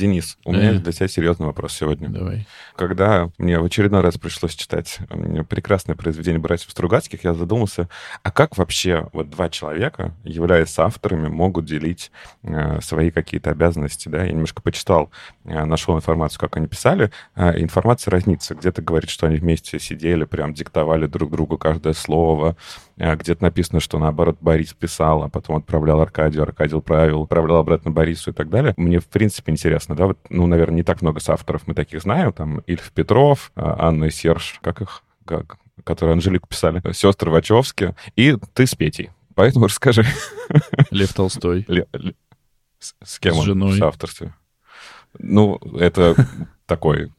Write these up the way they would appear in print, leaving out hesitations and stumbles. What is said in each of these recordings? Денис, у меня для тебя серьезный вопрос сегодня. Давай. Когда мне в очередной раз пришлось читать прекрасное произведение братьев Стругацких, я задумался, а как вообще вот два человека, являясь авторами, могут делить свои какие-то обязанности, да? Я немножко почитал, нашел информацию, как они писали, информация разнится. Где-то говорит, что они вместе сидели, прям диктовали друг другу каждое слово, где-то написано, что наоборот Борис писал, а потом отправлял Аркадию, Аркадий правил, отправлял обратно Борису и так далее. Мне, в принципе, интересно, да, вот, ну, наверное, не так много соавторов мы таких знаем, там, Ильф и Петров, Анна и Серж, как их, как, которые Анжелику писали, сестры Вачовски, и ты с Петей. Поэтому расскажи. Лев Толстой. С кем он? С женой. В авторстве. Ну, это такой...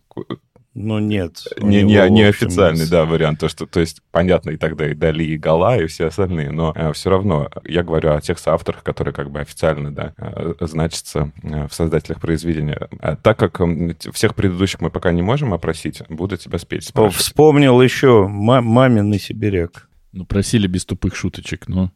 Ну, нет. Неофициальный, да, вариант. То есть, понятно, и тогда и Дали, и Гала, и все остальные, но все равно я говорю о тех соавторах, которые как бы официально, да, значатся в создателях произведения. А так как всех предыдущих мы пока не можем опросить, буду тебя спеть. Вспомнил еще «Мамин и Сибиряк». Ну, просили без тупых шуточек, но...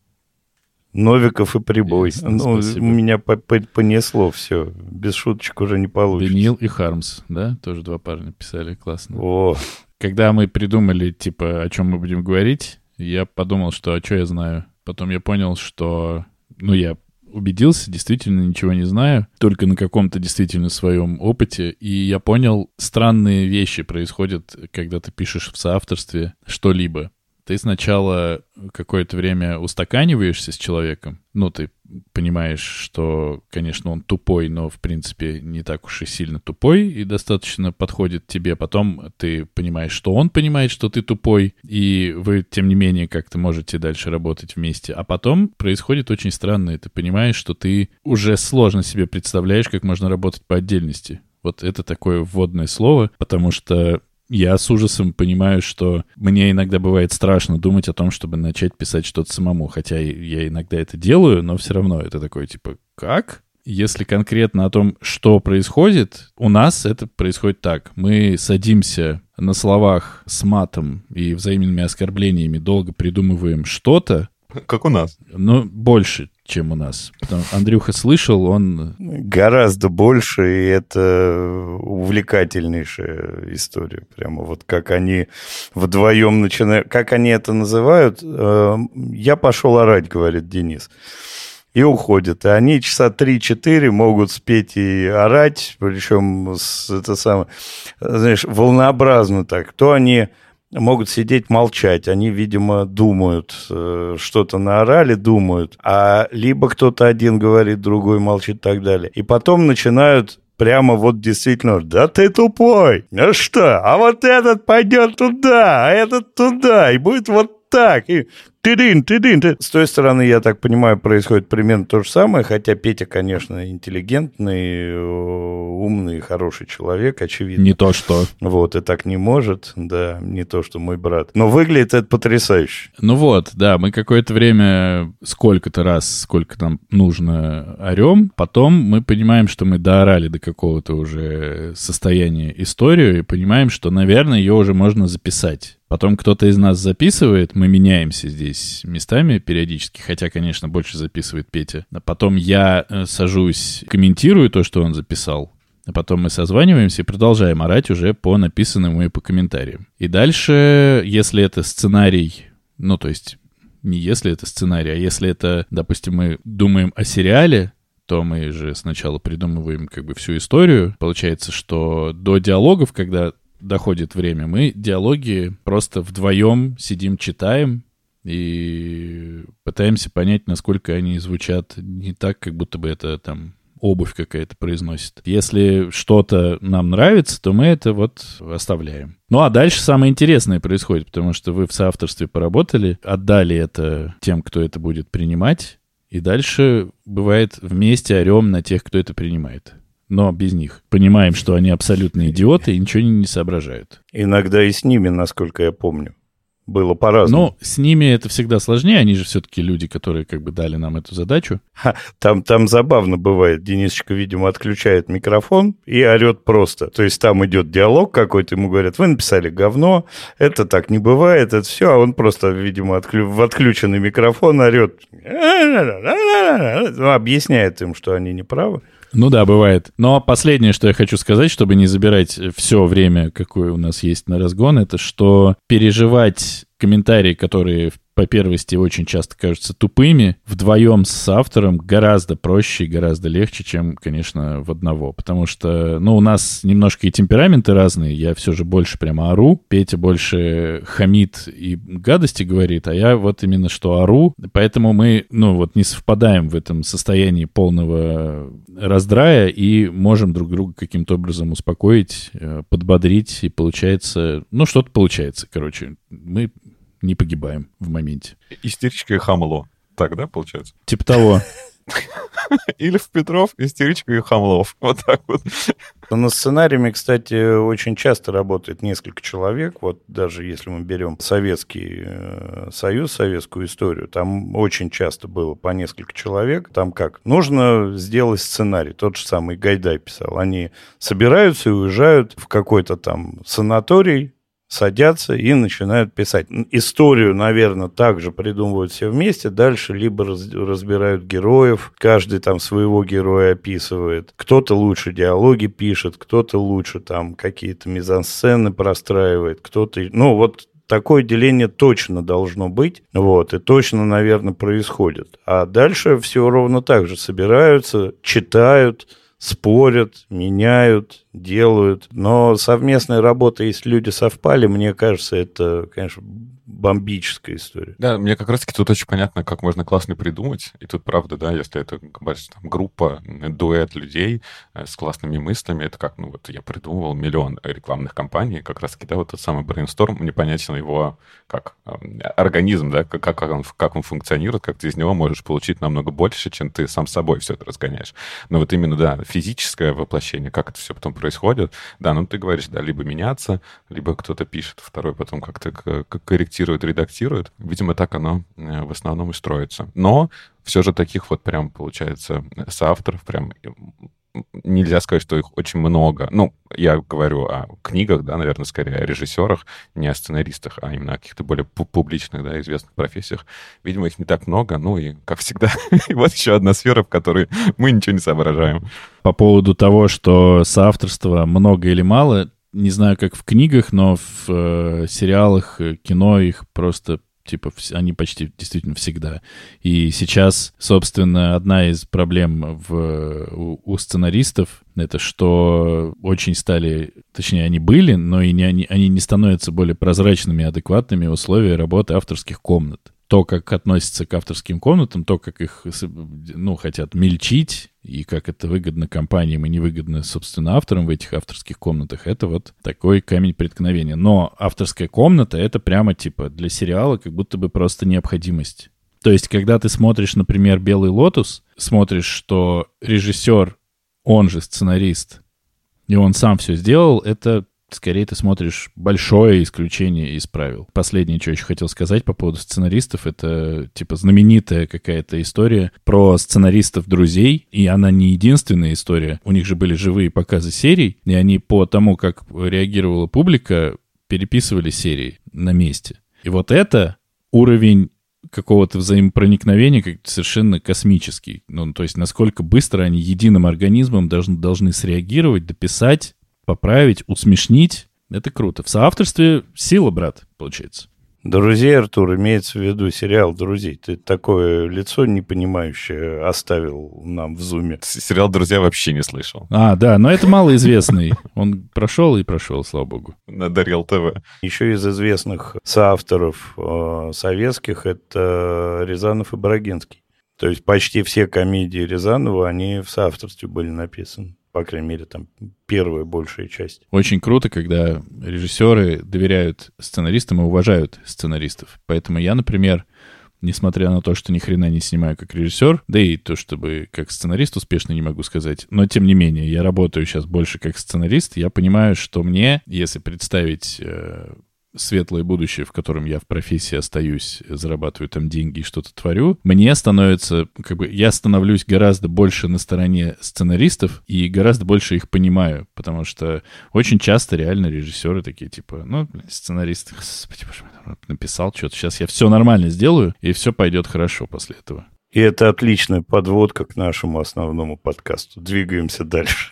Новиков и Прибой. Ну, меня понесло все. Без шуточек уже не получится. Даниил и Хармс, да? Тоже два парня писали классно. О. Когда мы придумали, типа, о чем мы будем говорить, я подумал, что а что я знаю. Потом я понял, что... Ну, я убедился, действительно ничего не знаю. Только на каком-то действительно своем опыте. И я понял, странные вещи происходят, когда ты пишешь в соавторстве что-либо. Ты сначала какое-то время устаканиваешься с человеком. Ну, ты понимаешь, что, конечно, он тупой, но, в принципе, не так уж и сильно тупой и достаточно подходит тебе. Потом ты понимаешь, что он понимает, что ты тупой, и вы, тем не менее, как-то можете дальше работать вместе. А потом происходит очень странное. Ты понимаешь, что ты уже сложно себе представляешь, как можно работать по отдельности. Вот это такое вводное слово, потому что... Я с ужасом понимаю, что мне иногда бывает страшно думать о том, чтобы начать писать что-то самому. Хотя я иногда это делаю, но все равно это такое, типа, как? Если конкретно о том, что происходит, у нас это происходит так. Мы садимся на словах с матом и взаимными оскорблениями, долго придумываем что-то. Как у нас. Ну, больше, чем у нас. Потому Андрюха слышал, он... Гораздо больше, и это увлекательнейшая история. Прямо вот как они вдвоем начинают... Как они это называют? «Я пошел орать», говорит Денис. И уходят. И они часа 3-4 могут спеть и орать, причем это самое... Знаешь, волнообразно так. То они... Могут сидеть молчать, они, видимо, думают, что-то наорали, думают, а либо кто-то один говорит, другой молчит и так далее. И потом начинают прямо вот действительно, да ты тупой, ну что, а вот этот пойдет туда, а этот туда, и будет вот так, и... С той стороны, я так понимаю, происходит примерно то же самое, хотя Петя, конечно, интеллигентный, умный, хороший человек, очевидно. Не то что. Вот, и так не может, да, не то что мой брат. Но выглядит это потрясающе. Ну вот, да, мы какое-то время сколько-то раз, сколько нам нужно, орем, потом мы понимаем, что мы доорали до какого-то уже состояния историю и понимаем, что, наверное, ее уже можно записать. Потом кто-то из нас записывает, мы меняемся здесь местами периодически, хотя, конечно, больше записывает Петя. А потом я сажусь, комментирую то, что он записал. А потом мы созваниваемся и продолжаем орать уже по написанному и по комментариям. И дальше, если это сценарий, ну, то есть не если это сценарий, а если это, допустим, мы думаем о сериале, то мы же сначала придумываем как бы всю историю. Получается, что до диалогов, когда... доходит время, мы диалоги просто вдвоем сидим, читаем и пытаемся понять, насколько они звучат не так, как будто бы это там обувь какая-то произносит. Если что-то нам нравится, то мы это вот оставляем. Ну, а дальше самое интересное происходит, потому что вы в соавторстве поработали, отдали это тем, кто это будет принимать, и дальше, бывает, вместе орем на тех, кто это принимает. Но без них. Понимаем, что они абсолютные идиоты и ничего не соображают. Иногда и с ними, насколько я помню. Было по-разному. Ну, с ними это всегда сложнее. Они же все-таки люди, которые как бы дали нам эту задачу. Там забавно бывает. Денисочка, видимо, отключает микрофон и орет просто. То есть там идет диалог какой-то, ему говорят, вы написали говно, это так не бывает, это все. А он просто, видимо, в отключенный микрофон орет. Объясняет им, что они неправы. Ну да, бывает. Но последнее, что я хочу сказать, чтобы не забирать все время, какое у нас есть на разгон, это что переживать комментарии, которые по первости очень часто кажутся тупыми, вдвоем с автором гораздо проще и гораздо легче, чем, конечно, в одного. Потому что, ну, у нас немножко и темпераменты разные, я все же больше прямо ору, Петя больше хамит и гадости говорит, а я вот именно что ору, поэтому мы, ну, вот не совпадаем в этом состоянии полного раздрая и можем друг друга каким-то образом успокоить, подбодрить, и получается, ну, что-то получается, короче. Мы не погибаем в моменте. Истеричка и хамло. Так, да, получается? Типа того. Ильф Петров, истеричка и хамлов. Вот так вот. Над сценариями, кстати, очень часто работает несколько человек. Вот даже если мы берем Советский Союз, советскую историю, там очень часто было по несколько человек. Там как? Нужно сделать сценарий. Тот же самый Гайдай писал. Они собираются и уезжают в какой-то там санаторий, садятся и начинают писать. Историю, наверное, также придумывают все вместе. Дальше либо разбирают героев, каждый там своего героя описывает. Кто-то лучше диалоги пишет, кто-то лучше там какие-то мизансцены простраивает, кто-то... Ну, вот такое деление точно должно быть, вот, и точно, наверное, происходит. А дальше все ровно так же. Собираются, читают, спорят, меняют, делают. Но совместная работа, если люди совпали, мне кажется, это, конечно, бомбическая история. Да, мне как раз-таки тут очень понятно, как можно классно придумать. И тут, правда, да, если это там группа, дуэт людей с классными мыслями, это как, ну вот я придумывал миллион рекламных кампаний, как раз-таки, да, вот тот самый брейнсторм, непонятен его как организм, да, как он функционирует, как ты из него можешь получить намного больше, чем ты сам собой все это разгоняешь. Но вот именно, да, физическое воплощение, как это все потом происходит, да, ну ты говоришь, да, либо меняться, либо кто-то пишет, второй потом как-то корректирует, редактирует. Видимо, так оно в основном и строится. Но все же таких вот прям, получается, соавторов прям... Нельзя сказать, что их очень много. Ну, я говорю о книгах, да, наверное, скорее о режиссерах, не о сценаристах, а именно о каких-то более публичных, да, известных профессиях. Видимо, их не так много. Ну и, как всегда, вот еще одна сфера, в которой мы ничего не соображаем. По поводу того, что соавторства много или мало, не знаю, как в книгах, но в сериалах, кино их просто... Типа, они почти действительно всегда. И сейчас, собственно, одна из проблем у сценаристов — это что очень стали... Точнее, они были, но и они не становятся более прозрачными и адекватными условия работы авторских комнат. То, как относятся к авторским комнатам, то, как их, ну, хотят мельчить, и как это выгодно компаниям и невыгодно, собственно, авторам в этих авторских комнатах, это вот такой камень преткновения. Но авторская комната — это прямо типа для сериала как будто бы просто необходимость. То есть, когда ты смотришь, например, «Белый лотус», смотришь, что режиссер, он же сценарист, и он сам все сделал, это... Скорее ты смотришь большое исключение из правил. Последнее, что я еще хотел сказать по поводу сценаристов, это типа знаменитая какая-то история про сценаристов друзей, и она не единственная история. У них же были живые показы серий, и они по тому, как реагировала публика, переписывали серии на месте. И вот это уровень какого-то взаимопроникновения совершенно космический. Ну, то есть насколько быстро они единым организмом должны среагировать, дописать, поправить, усмешнить. Это круто. В соавторстве сила, брат, получается. «Друзей», Артур, имеется в виду сериал «Друзей». Ты такое лицо непонимающее оставил нам в зуме. Сериал «Друзья» вообще не слышал. А, да, но это малоизвестный. Он прошел и прошел, слава богу. Надарил ТВ. Еще из известных соавторов советских это Рязанов и Брагинский. То есть почти все комедии Рязанова, они в соавторстве были написаны. По крайней мере, там первая большая часть. Очень круто, когда режиссеры доверяют сценаристам и уважают сценаристов. Поэтому я, например, несмотря на то, что ни хрена не снимаю как режиссер, да и то, чтобы как сценарист успешно не могу сказать, но тем не менее, я работаю сейчас больше как сценарист, я понимаю, что мне, если представить... светлое будущее, в котором я в профессии остаюсь, зарабатываю там деньги и что-то творю, мне становится, как бы, я становлюсь гораздо больше на стороне сценаристов и гораздо больше их понимаю, потому что очень часто реально режиссеры такие, типа, ну, сценарист, господи, написал что-то, сейчас я все нормально сделаю, и все пойдет хорошо после этого. И это отличная подводка к нашему основному подкасту. Двигаемся дальше.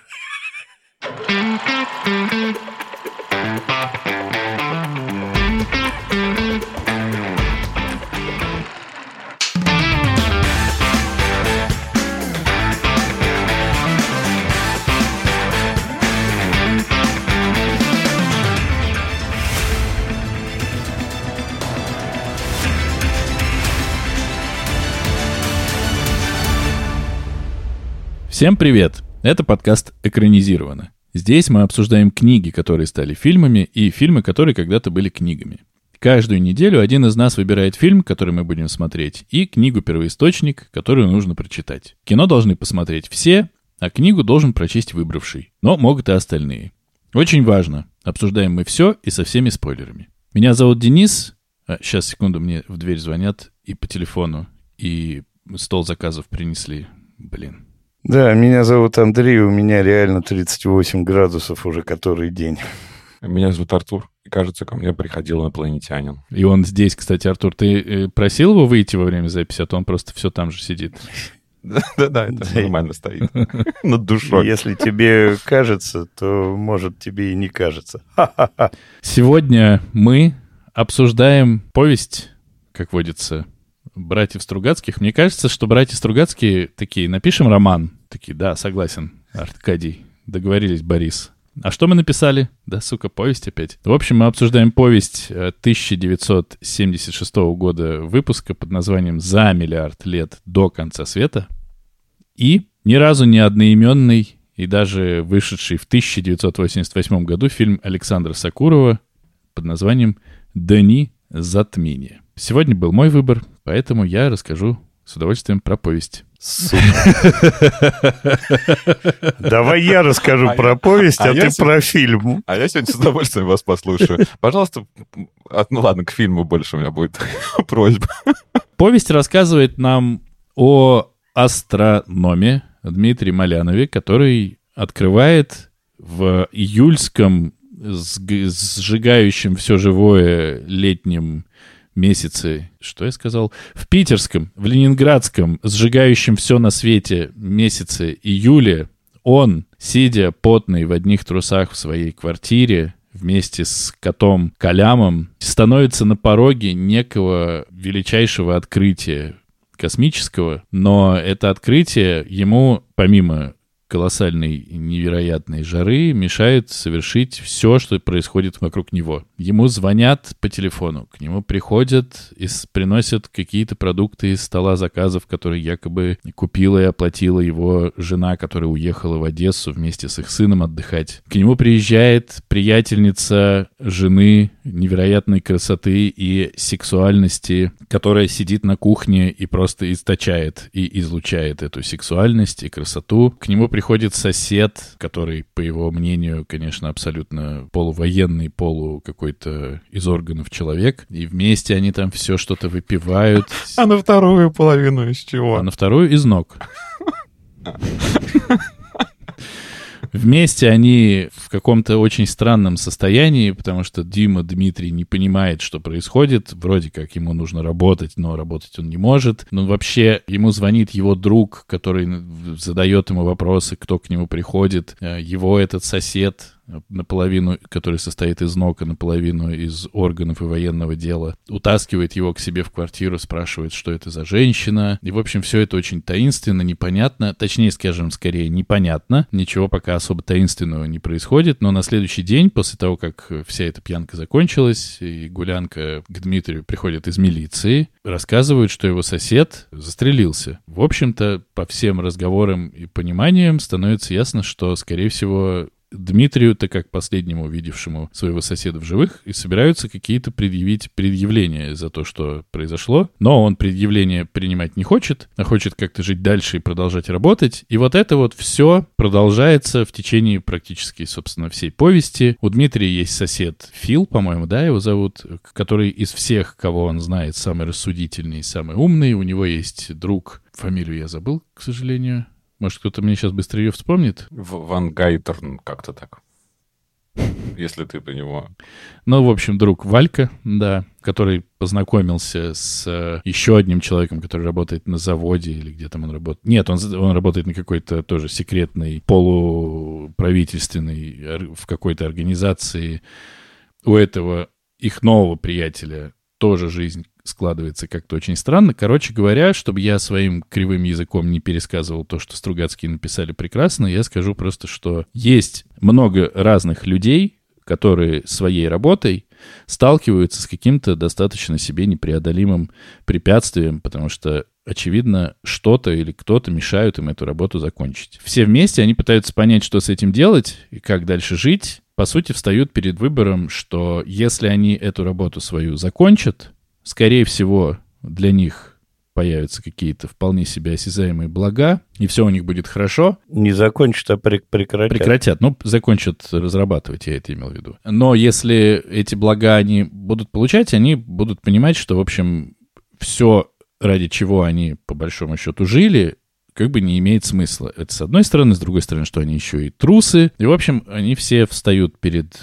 Всем привет! Это подкаст «Экранизировано». Здесь мы обсуждаем книги, которые стали фильмами, и фильмы, которые когда-то были книгами. Каждую неделю один из нас выбирает фильм, который мы будем смотреть, и книгу-первоисточник, которую нужно прочитать. Кино должны посмотреть все, а книгу должен прочесть выбравший, но могут и остальные. Очень важно, обсуждаем мы все и со всеми спойлерами. Меня зовут Денис. Сейчас, секунду, мне в дверь звонят и по телефону, и стол заказов принесли. Блин. Да, меня зовут Андрей, у меня реально 38 градусов уже который день. Меня зовут Артур, и, кажется, ко мне приходил инопланетянин. И он здесь, кстати, Артур, ты просил его выйти во время записи, а то он просто все там же сидит. Да-да, это нормально стоит над душой. Если тебе кажется, то, может, тебе и не кажется. Сегодня мы обсуждаем повесть, как водится, «Братьев Стругацких». Мне кажется, что «Братья Стругацкие» такие, напишем роман. Такие, да, согласен, Аркадий. Договорились, Борис. А что мы написали? Да, сука, повесть опять. В общем, мы обсуждаем повесть 1976 года выпуска под названием «За миллиард лет до конца света». И ни разу не одноименный и даже вышедший в 1988 году фильм Александра Сокурова под названием «Дни затмения». Сегодня был мой выбор, поэтому я расскажу с удовольствием про повесть. Давай я расскажу про повесть, а ты про фильм. А я сегодня с удовольствием вас послушаю. Пожалуйста, ну ладно, к фильму больше у меня будет просьба. Повесть рассказывает нам о астрономе Дмитрии Малянове, который открывает в июльском, сжигающем все живое летнем месяце, что я сказал, в питерском, в ленинградском, сжигающем все на свете месяце июля, он, сидя потный в одних трусах в своей квартире, вместе с котом Калямом, становится на пороге некого величайшего открытия космического, но это открытие ему, помимо колоссальной невероятной жары, мешает совершить все, что происходит вокруг него. Ему звонят по телефону, к нему приходят и приносят какие-то продукты из стола заказов, которые якобы купила и оплатила его жена, которая уехала в Одессу вместе с их сыном отдыхать. К нему приезжает приятельница жены невероятной красоты и сексуальности, которая сидит на кухне и просто источает и излучает эту сексуальность и красоту. К нему приходит сосед, который, по его мнению, конечно, абсолютно полувоенный, полу-какой-то из органов человек. И вместе они там все что-то выпивают. А на вторую половину из чего? А на вторую из ног. Вместе они в каком-то очень странном состоянии, потому что Дима, Дмитрий, не понимает, что происходит. Вроде как ему нужно работать, но работать он не может. Но вообще ему звонит его друг, который задает ему вопросы, кто к нему приходит. Его этот сосед, наполовину, который состоит из ног, а наполовину из органов и военного дела, утаскивает его к себе в квартиру, спрашивает, что это за женщина. И, в общем, все это очень таинственно, непонятно. Точнее, скажем, скорее, непонятно. Ничего пока особо таинственного не происходит. Но на следующий день, после того, как вся эта пьянка закончилась, и гулянка к Дмитрию приходит из милиции, рассказывают, что его сосед застрелился. В общем-то, по всем разговорам и пониманиям становится ясно, что, скорее всего, Дмитрию, так как последнему увидевшему своего соседа в живых, и собираются какие-то предъявления за то, что произошло. Но он предъявления принимать не хочет, а хочет как-то жить дальше и продолжать работать. И вот это вот все продолжается в течение практически, собственно, всей повести. У Дмитрия есть сосед Фил, по-моему, да, его зовут, который из всех, кого он знает, самый рассудительный, самый умный. У него есть друг, фамилию я забыл, к сожалению. Может, кто-то мне сейчас быстрее ее вспомнит? Ван Гайтерн, как-то так. если ты про него. Ну, в общем, друг Валька, да, который познакомился с еще одним человеком, который работает на заводе или где там он работает. Нет, он работает на какой-то тоже секретной, полуправительственной, в какой-то организации. У этого их нового приятеля тоже жизнь складывается как-то очень странно. Короче говоря, чтобы я своим кривым языком не пересказывал то, что Стругацкие написали прекрасно, я скажу просто, что есть много разных людей, которые своей работой сталкиваются с каким-то достаточно себе непреодолимым препятствием, потому что, очевидно, что-то или кто-то мешают им эту работу закончить. Все вместе они пытаются понять, что с этим делать и как дальше жить. По сути, встают перед выбором, что если они эту работу свою закончат, скорее всего, для них появятся какие-то вполне себе осязаемые блага, и все у них будет хорошо. Не закончат, а прекратят. Прекратят. Ну, закончат разрабатывать, я это имел в виду. Но если эти блага они будут получать, они будут понимать, что, в общем, все, ради чего они, по большому счету, жили, как бы не имеет смысла. Это с одной стороны, с другой стороны, что они еще и трусы. И, в общем, они все встают перед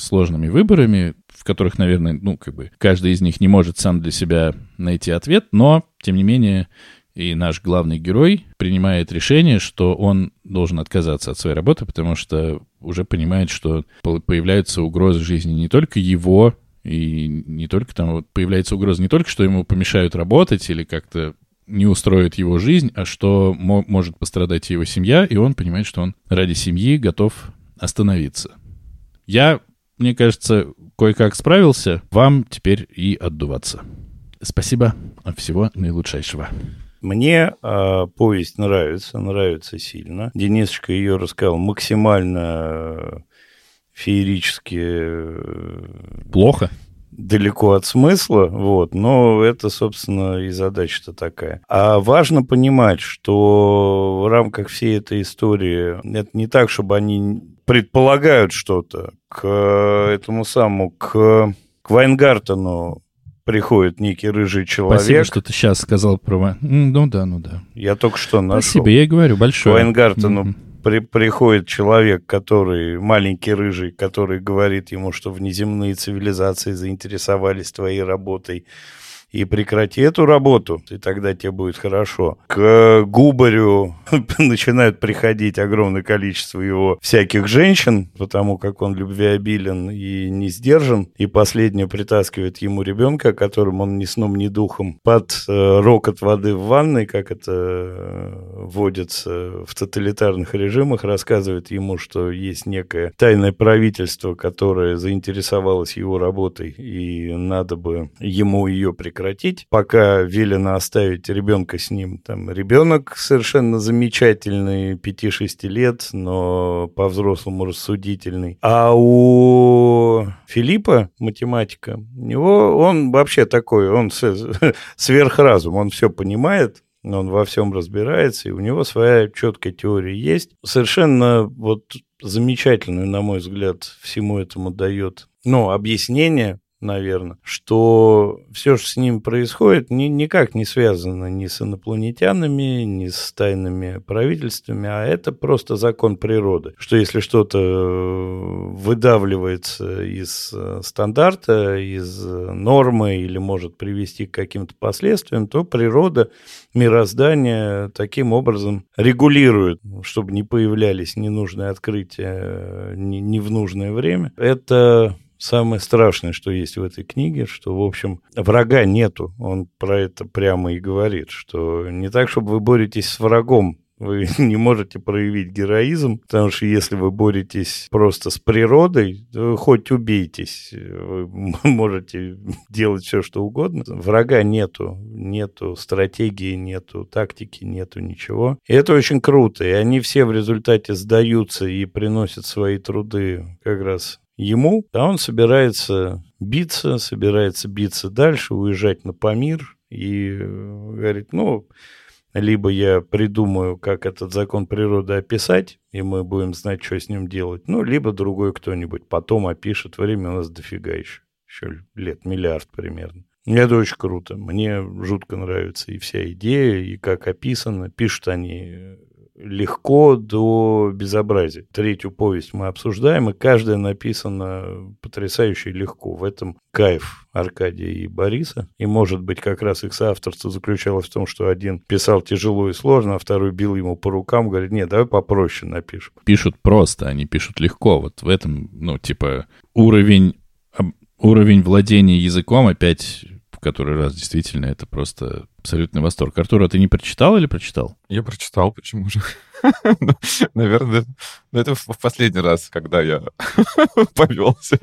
сложными выборами, в которых, наверное, ну, как бы каждый из них не может сам для себя найти ответ, но, тем не менее, и наш главный герой принимает решение, что он должен отказаться от своей работы, потому что уже понимает, что появляются угрозы жизни не только его, и не только там появляется угроза не только, что ему помешают работать или как-то не устроит его жизнь, а что может пострадать его семья, и он понимает, что он ради семьи готов остановиться. Я, мне кажется, кое-как справился. Вам теперь и отдуваться. Спасибо. От всего наилучшего. Мне повесть нравится сильно. Денисочка ее рассказал максимально феерически... Плохо? Далеко от смысла, вот, но это, собственно, и задача-то такая. А важно понимать, что в рамках всей этой истории это не так, чтобы они предполагают что-то. К этому самому, к Вайнгартену приходит некий рыжий человек. Спасибо, что ты сейчас сказал про... Ну да. Я только что нашел. Спасибо, я и говорю, большое. К Вайнгартену приходит человек, который маленький рыжий, который говорит ему, что внеземные цивилизации заинтересовались твоей работой, и прекрати эту работу, и тогда тебе будет хорошо. К Губарю начинают приходить огромное количество его всяких женщин, потому как он любвеобилен и не сдержан, и последнее притаскивает ему ребенка, которым он ни сном, ни духом, под рокот воды в ванной, как это водится в тоталитарных режимах, рассказывает ему, что есть некое тайное правительство, которое заинтересовалось его работой, и надо бы ему ее прекратить. Пока велено оставить ребенка с ним. Там ребенок совершенно замечательный, 5-6 лет, но по-взрослому рассудительный. А у Филиппа, математика, у него он вообще такой, он сверхразум, он все понимает, он во всем разбирается, и у него своя четкая теория есть. Совершенно вот замечательную, на мой взгляд, всему этому дает, ну, объяснение, наверное, что все, что с ним происходит, никак не связано ни с инопланетянами, ни с тайными правительствами, а это просто закон природы, что если что-то выдавливается из стандарта, из нормы или может привести к каким-то последствиям, то природа, мироздание таким образом регулирует, чтобы не появлялись ненужные открытия не в нужное время. Это... Самое страшное, что есть в этой книге, что, в общем, врага нету. Он про это прямо и говорит, что не так, чтобы вы боретесь с врагом, вы не можете проявить героизм, потому что если вы боретесь просто с природой, то хоть убейтесь, вы можете делать все, что угодно. Врага нету стратегии, нету тактики, нету ничего. И это очень круто, и они все в результате сдаются и приносят свои труды как раз... ему, а он собирается биться дальше, уезжать на Памир и говорит, ну, либо я придумаю, как этот закон природы описать, и мы будем знать, что с ним делать, ну, либо другой кто-нибудь потом опишет, время у нас дофига еще лет, миллиард примерно. Это очень круто, мне жутко нравится и вся идея, и как описано, пишут они легко до безобразия. Третью повесть мы обсуждаем, и каждая написана потрясающе легко. В этом кайф Аркадия и Бориса. И, может быть, как раз их соавторство заключалось в том, что один писал тяжело и сложно, а второй бил ему по рукам, говорит, нет, давай попроще напишем. Пишут просто, они пишут легко. Вот в этом, ну, типа, уровень владения языком опять... который раз, действительно, это просто абсолютный восторг. Артур, а ты не прочитал или прочитал? Я прочитал, почему же? Наверное, это в последний раз, когда я повелся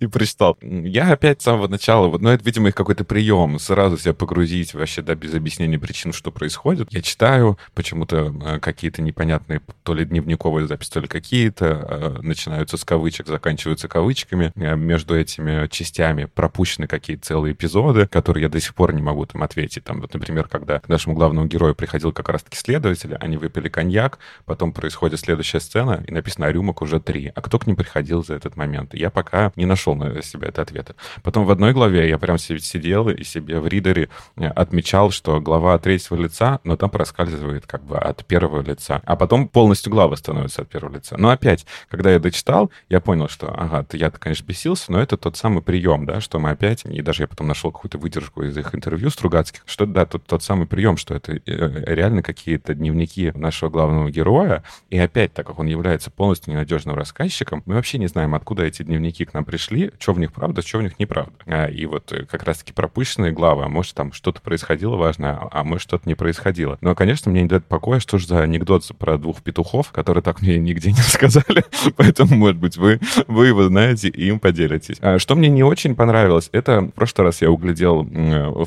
и прочитал. Я опять с самого начала, вот, ну, это, видимо, их какой-то прием, сразу себя погрузить вообще, да, без объяснения причин, что происходит. Я читаю почему-то какие-то непонятные, то ли дневниковые записи, то ли какие-то, начинаются с кавычек, заканчиваются кавычками. Между этими частями пропущены какие-то целые эпизоды, которые я до сих пор не могу там ответить. Там, вот, например, когда к нашему главному герою приходил как раз-таки следователь, они выпили коньяк, потом происходит следующая сцена, и написано, а рюмок уже 3. А кто к ним приходил за этот момент? Я пока не нашел на себя это ответа. Потом в одной главе я прям сидел и себе в ридере отмечал, что глава от третьего лица, но там проскальзывает как бы от первого лица. А потом полностью глава становится от первого лица. Но опять, когда я дочитал, я понял, что ага, я-то, конечно, бесился, но это тот самый прием, да, что мы опять, и даже я потом нашел какую-то выдержку из их интервью Стругацких, что да, тут тот самый прием, что это реально какие-то дневники нашего главного героя, и опять, так как он является полностью ненадежным рассказчиком, мы вообще не знаем, откуда эти дневники к нам пришли, что в них правда, что в них неправда. И вот как раз-таки пропущенные главы, а может, там что-то происходило важное, а может, что-то не происходило. Но, конечно, мне не дает покоя, что же за анекдот про двух петухов, которые так мне нигде не рассказали, поэтому, может быть, вы его знаете и им поделитесь. Что мне не очень понравилось, это в прошлый раз я углядел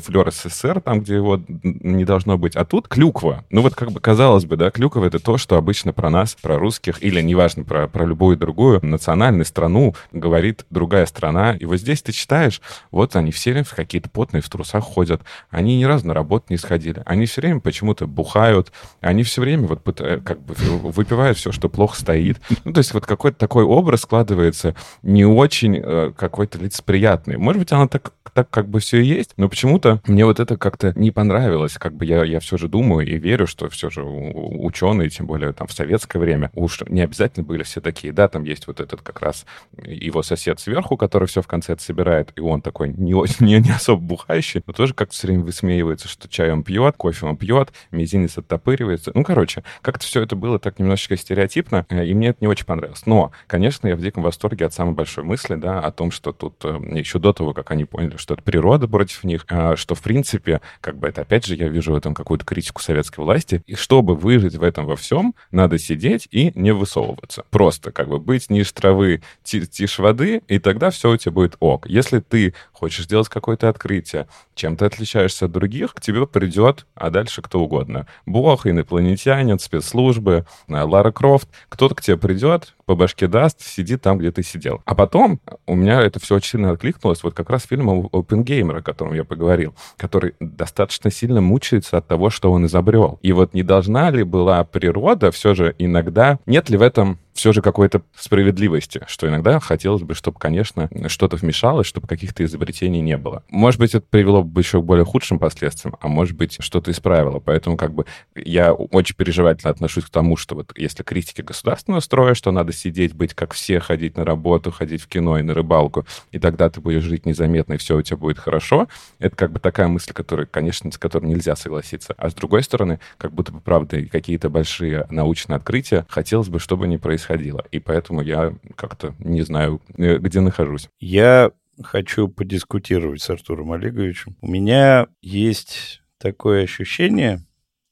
флёр СССР, там, где его не должно быть, а тут клюква. Ну вот как бы, казалось бы, да, клюква — это то, что обычно про нас, про русских, или, неважно, про любую другую национальную страну говорит другая страна. И вот здесь ты читаешь, вот они все время какие-то потные в трусах ходят, они ни разу на работу не сходили, они все время почему-то бухают, они все время вот как бы выпивают все, что плохо стоит. Ну, то есть вот какой-то такой образ складывается не очень какой-то лицеприятный. Может быть, оно так как бы все и есть, но почему-то мне вот это как-то не понравилось. Как бы я все же думаю и верю, что все же ученые, тем более там в советское время, уж не обязательно были все такие, да, там есть вот этот как раз его сосед сверху, который все в конце собирает, и он такой не особо бухающий, но тоже как-то все время высмеивается, что чай он пьет, кофе он пьет, мизинец оттопыривается. Ну, короче, как-то все это было так немножечко стереотипно, и мне это не очень понравилось. Но, конечно, я в диком восторге от самой большой мысли, да, о том, что тут еще до того, как они поняли, что это природа против них, что, в принципе, как бы это, опять же, я вижу в этом какую-то критику советской власти, и чтобы выжить в этом во всем, надо сидеть и не высовываться. Просто как бы быть ниже травы, тише воды, и тогда все у тебя будет ок. Если ты хочешь делать какое-то открытие, чем ты отличаешься от других, к тебе придет, а дальше кто угодно. Бог, инопланетянин, спецслужбы, Лара Крофт. Кто-то к тебе придет, по башке даст, сиди там, где ты сидел. А потом у меня это все очень сильно откликнулось вот как раз фильмом Оппенгеймера, о котором я поговорил, который достаточно сильно мучается от того, что он изобрел. И вот не должна ли была природа все же иногда... Нет ли в этом... все же какой-то справедливости, что иногда хотелось бы, чтобы, конечно, что-то вмешалось, чтобы каких-то изобретений не было. Может быть, это привело бы еще к более худшим последствиям, а может быть, что-то исправило. Поэтому как бы я очень переживательно отношусь к тому, что вот если критики государственного строя, что надо сидеть, быть как все, ходить на работу, ходить в кино и на рыбалку, и тогда ты будешь жить незаметно, и все у тебя будет хорошо. Это как бы такая мысль, которая, конечно, с которой нельзя согласиться. А с другой стороны, как будто бы, правда, какие-то большие научные открытия хотелось бы, чтобы не происходило. И поэтому я как-то не знаю, где нахожусь. Я хочу подискутировать с Артуром Олеговичем. У меня есть такое ощущение,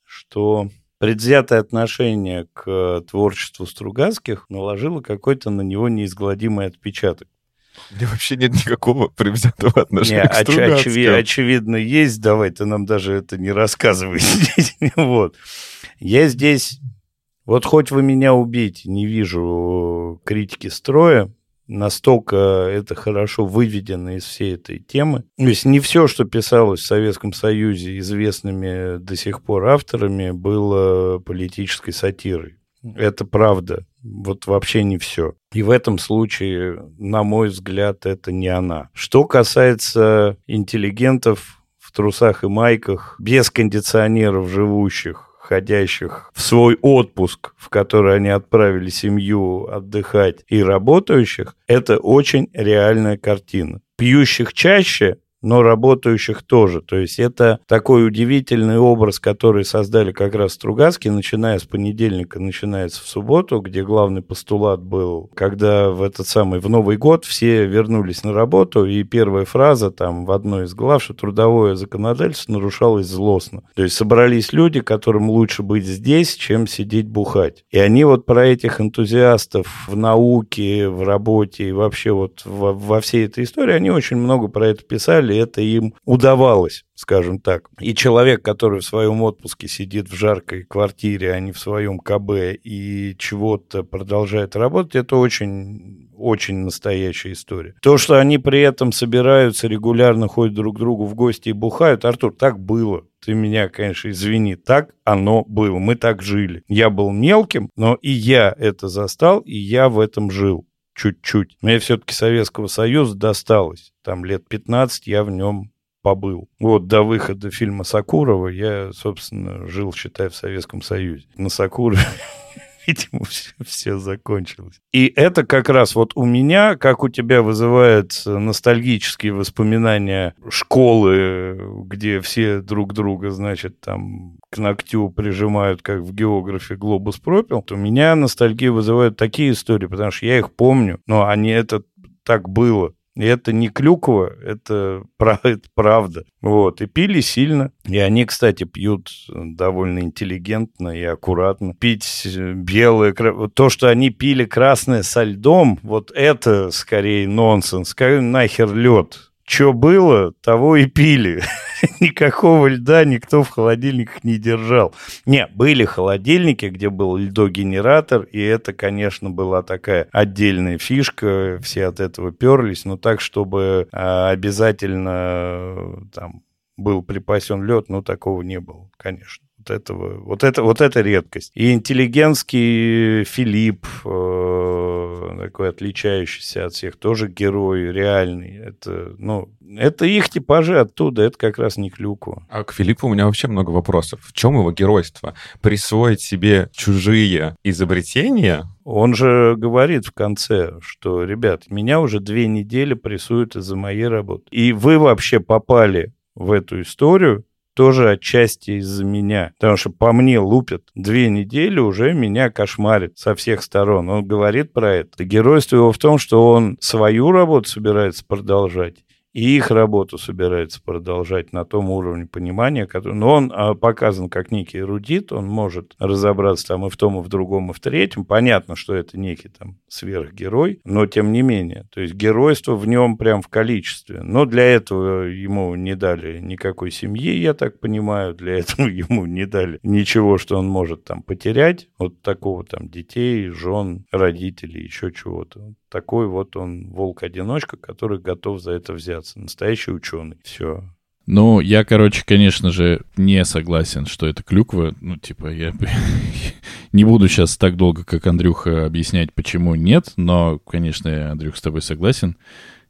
что предвзятое отношение к творчеству Стругацких наложило какой-то на него неизгладимый отпечаток. У меня вообще нет никакого предвзятого отношения к Стругацким. Очевидно, есть. Давай, ты нам даже это не рассказывай. Вот. Я здесь... Вот хоть вы меня убейте, не вижу критики строя, настолько это хорошо выведено из всей этой темы. То есть не все, что писалось в Советском Союзе известными до сих пор авторами, было политической сатирой. Это правда, вот вообще не все. И в этом случае, на мой взгляд, это не она. Что касается интеллигентов в трусах и майках, без кондиционеров живущих, входящих в свой отпуск, в который они отправили семью отдыхать, и работающих, это очень реальная картина. Пьющих чаще, но работающих тоже. То есть это такой удивительный образ, который создали как раз Стругацкие, начиная с понедельника, начинается в субботу, где главный постулат был, когда в Новый год все вернулись на работу, и первая фраза там в одной из глав, что трудовое законодательство нарушалось злостно. То есть собрались люди, которым лучше быть здесь, чем сидеть бухать. И они вот про этих энтузиастов в науке, в работе и вообще вот во всей этой истории, они очень много про это писали, это им удавалось, скажем так. И человек, который в своем отпуске сидит в жаркой квартире, а не в своем КБ, и чего-то продолжает работать, это очень, очень настоящая история. То, что они при этом собираются, регулярно ходят друг к другу в гости и бухают, Артур, так было. Ты меня, конечно, извини, так оно было. Мы так жили. Я был мелким, но и я это застал, и я в этом жил. Чуть-чуть. Мне все-таки Советского Союза досталось. Там лет 15 я в нем побыл. Вот до выхода фильма Сокурова я, собственно, жил, считай, в Советском Союзе. На Сокурове, видимо, все закончилось. И это как раз вот у меня, как у тебя, вызывает ностальгические воспоминания школы, где все друг друга, значит, там к ногтю прижимают, как в географии глобус пропил. У меня ностальгия вызывают такие истории, потому что я их помню, но они это так было. И это не клюква, это правда. Вот. И пили сильно. И они, кстати, пьют довольно интеллигентно и аккуратно. Пить белое... То, что они пили красное со льдом, вот это скорее нонсенс. Скорее нахер лед. Что было, того и пили. Никакого льда никто в холодильниках не держал. Не, были холодильники, где был льдогенератор, и это, конечно, была такая отдельная фишка, все от этого перлись, но так, чтобы обязательно там был припасен лед, ну, такого не было, конечно. Вот это редкость. И интеллигентский Филипп, такой отличающийся от всех, тоже герой реальный. Это их типажи оттуда, это как раз не клюква. А к Филиппу у меня вообще много вопросов. В чем его геройство? Присвоить себе чужие изобретения? Он же говорит в конце, что, ребят, меня уже 2 недели прессуют из-за моей работы. И вы вообще попали в эту историю, тоже отчасти из-за меня. Потому что по мне лупят 2 недели, уже меня кошмарит со всех сторон. Он говорит про это. Геройство его в том, что он свою работу собирается продолжать, и их работу собирается продолжать на том уровне понимания, который... Но он показан как некий эрудит, он может разобраться там и в том, и в другом, и в третьем. Понятно, что это некий там сверхгерой, но тем не менее. То есть геройство в нем прям в количестве. Но для этого ему не дали никакой семьи, я так понимаю, для этого ему не дали ничего, что он может там потерять. Вот такого там детей, жен, родителей, еще чего-то. Такой вот он волк-одиночка, который готов за это взяться. Настоящий ученый. Все. Ну, я, конечно же, не согласен, что это клюква. Ну, типа, я не буду сейчас так долго, как Андрюха, объяснять, почему нет. Но, конечно, Андрюх, с тобой согласен.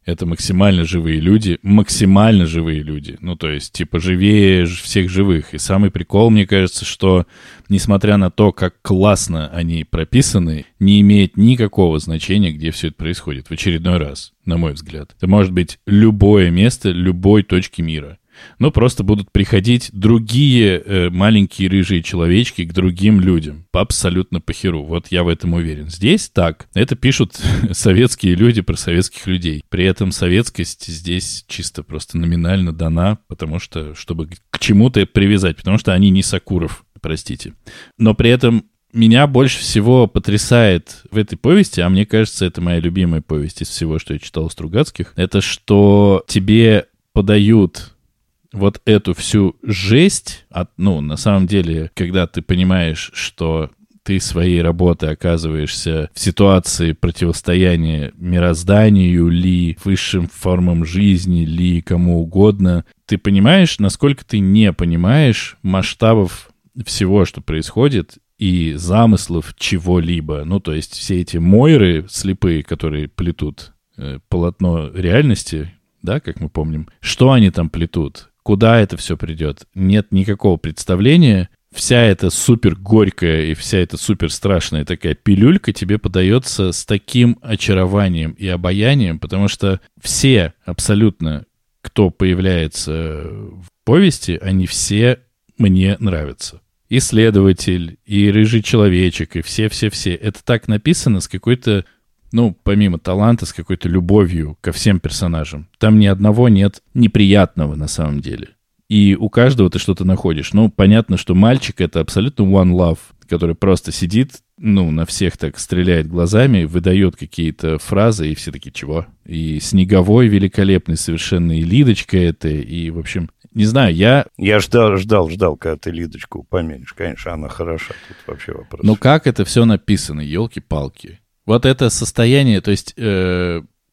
Это максимально живые люди. Максимально живые люди. Ну, то есть, типа, живее всех живых. И самый прикол, мне кажется, что, несмотря на то, как классно они прописаны, не имеет никакого значения, где все это происходит. В очередной раз, на мой взгляд. Это может быть любое место, любой точки мира. Но просто будут приходить другие маленькие рыжие человечки к другим людям. Абсолютно похеру. Вот я в этом уверен. Здесь так. Это пишут советские люди про советских людей. При этом советскость здесь чисто просто номинально дана, потому что, чтобы к чему-то привязать. Потому что они не Сокуров, простите. Но при этом... Меня больше всего потрясает в этой повести, а мне кажется, это моя любимая повесть из всего, что я читал у Стругацких, это что тебе подают вот эту всю жесть, ну, на самом деле, когда ты понимаешь, что ты своей работой оказываешься в ситуации противостояния мирозданию ли, высшим формам жизни ли, кому угодно, ты понимаешь, насколько ты не понимаешь масштабов всего, что происходит, и замыслов чего-либо. Ну, то есть все эти мойры слепые, которые плетут полотно реальности, да, как мы помним, что они там плетут, куда это все придет, нет никакого представления. вся эта супер горькая и вся эта супер страшная такая пилюлька тебе подается с таким очарованием и обаянием, потому что все абсолютно, кто появляется в повести, они все мне нравятся. И следователь, и рыжий человечек, и все-все-все. Это так написано с какой-то, ну, помимо таланта, с какой-то любовью ко всем персонажам. Там ни одного нет неприятного на самом деле. И у каждого ты что-то находишь. Ну, понятно, что мальчик — это абсолютно one love, который просто сидит, ну, на всех так стреляет глазами, выдает какие-то фразы, и все такие, чего? И Снеговой великолепный совершенно, и Лидочка это, и, в общем, не знаю, я... Я ждал, когда ты Лидочку упомянешь. Конечно, она хороша, тут вообще вопрос. Ну, как это все написано, елки-палки. Вот это состояние, то есть,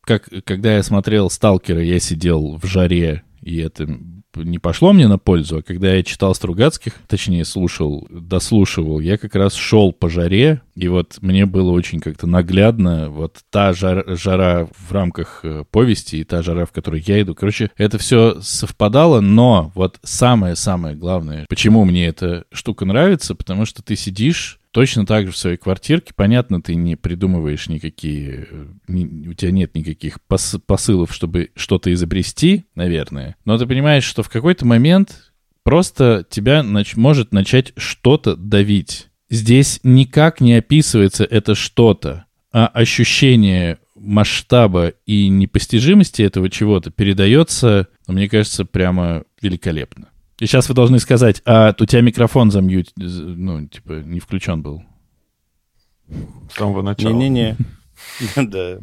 когда я смотрел «Сталкера», я сидел в жаре, и это не пошло мне на пользу, а когда я читал Стругацких, точнее, дослушивал, я как раз шел по жаре, и вот мне было очень как-то наглядно вот та жара в рамках повести и та жара, в которой я иду. Короче, это все совпадало, но вот самое-самое главное, почему мне эта штука нравится, потому что ты сидишь точно так же в своей квартирке. Понятно, ты не придумываешь никакие... У тебя нет никаких посылов, чтобы что-то изобрести, наверное. Но ты понимаешь, что в какой-то момент просто тебя может начать что-то давить. Здесь никак не описывается это что-то, а ощущение масштаба и непостижимости этого чего-то передается, мне кажется, прямо великолепно. И сейчас вы должны сказать, а у тебя микрофон замьют, ну, типа, не включен был. С самого начала. Не-не-не. Да.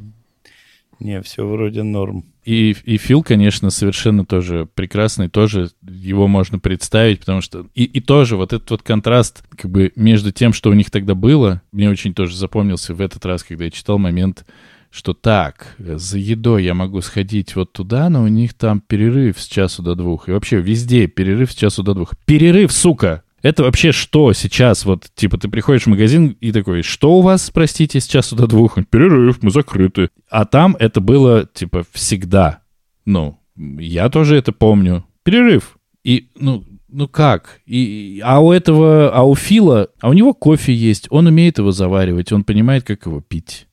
Не, все вроде норм. И Фил, конечно, совершенно тоже прекрасный, тоже его можно представить, потому что... И тоже вот этот вот контраст как бы между тем, что у них тогда было, мне очень тоже запомнился в этот раз, когда я читал момент, что так, за едой я могу сходить вот туда, но у них там перерыв с часу до двух. И вообще везде перерыв с часу до двух. Перерыв, сука! Это вообще что сейчас? Вот, типа, ты приходишь в магазин и такой, что у вас, простите, с часу до двух? Перерыв, мы закрыты. А там это было, типа, всегда. Ну, я тоже это помню. Перерыв. И, ну как? А у этого, а у Фила, а у него кофе есть, он умеет его заваривать, он понимает, как его пить.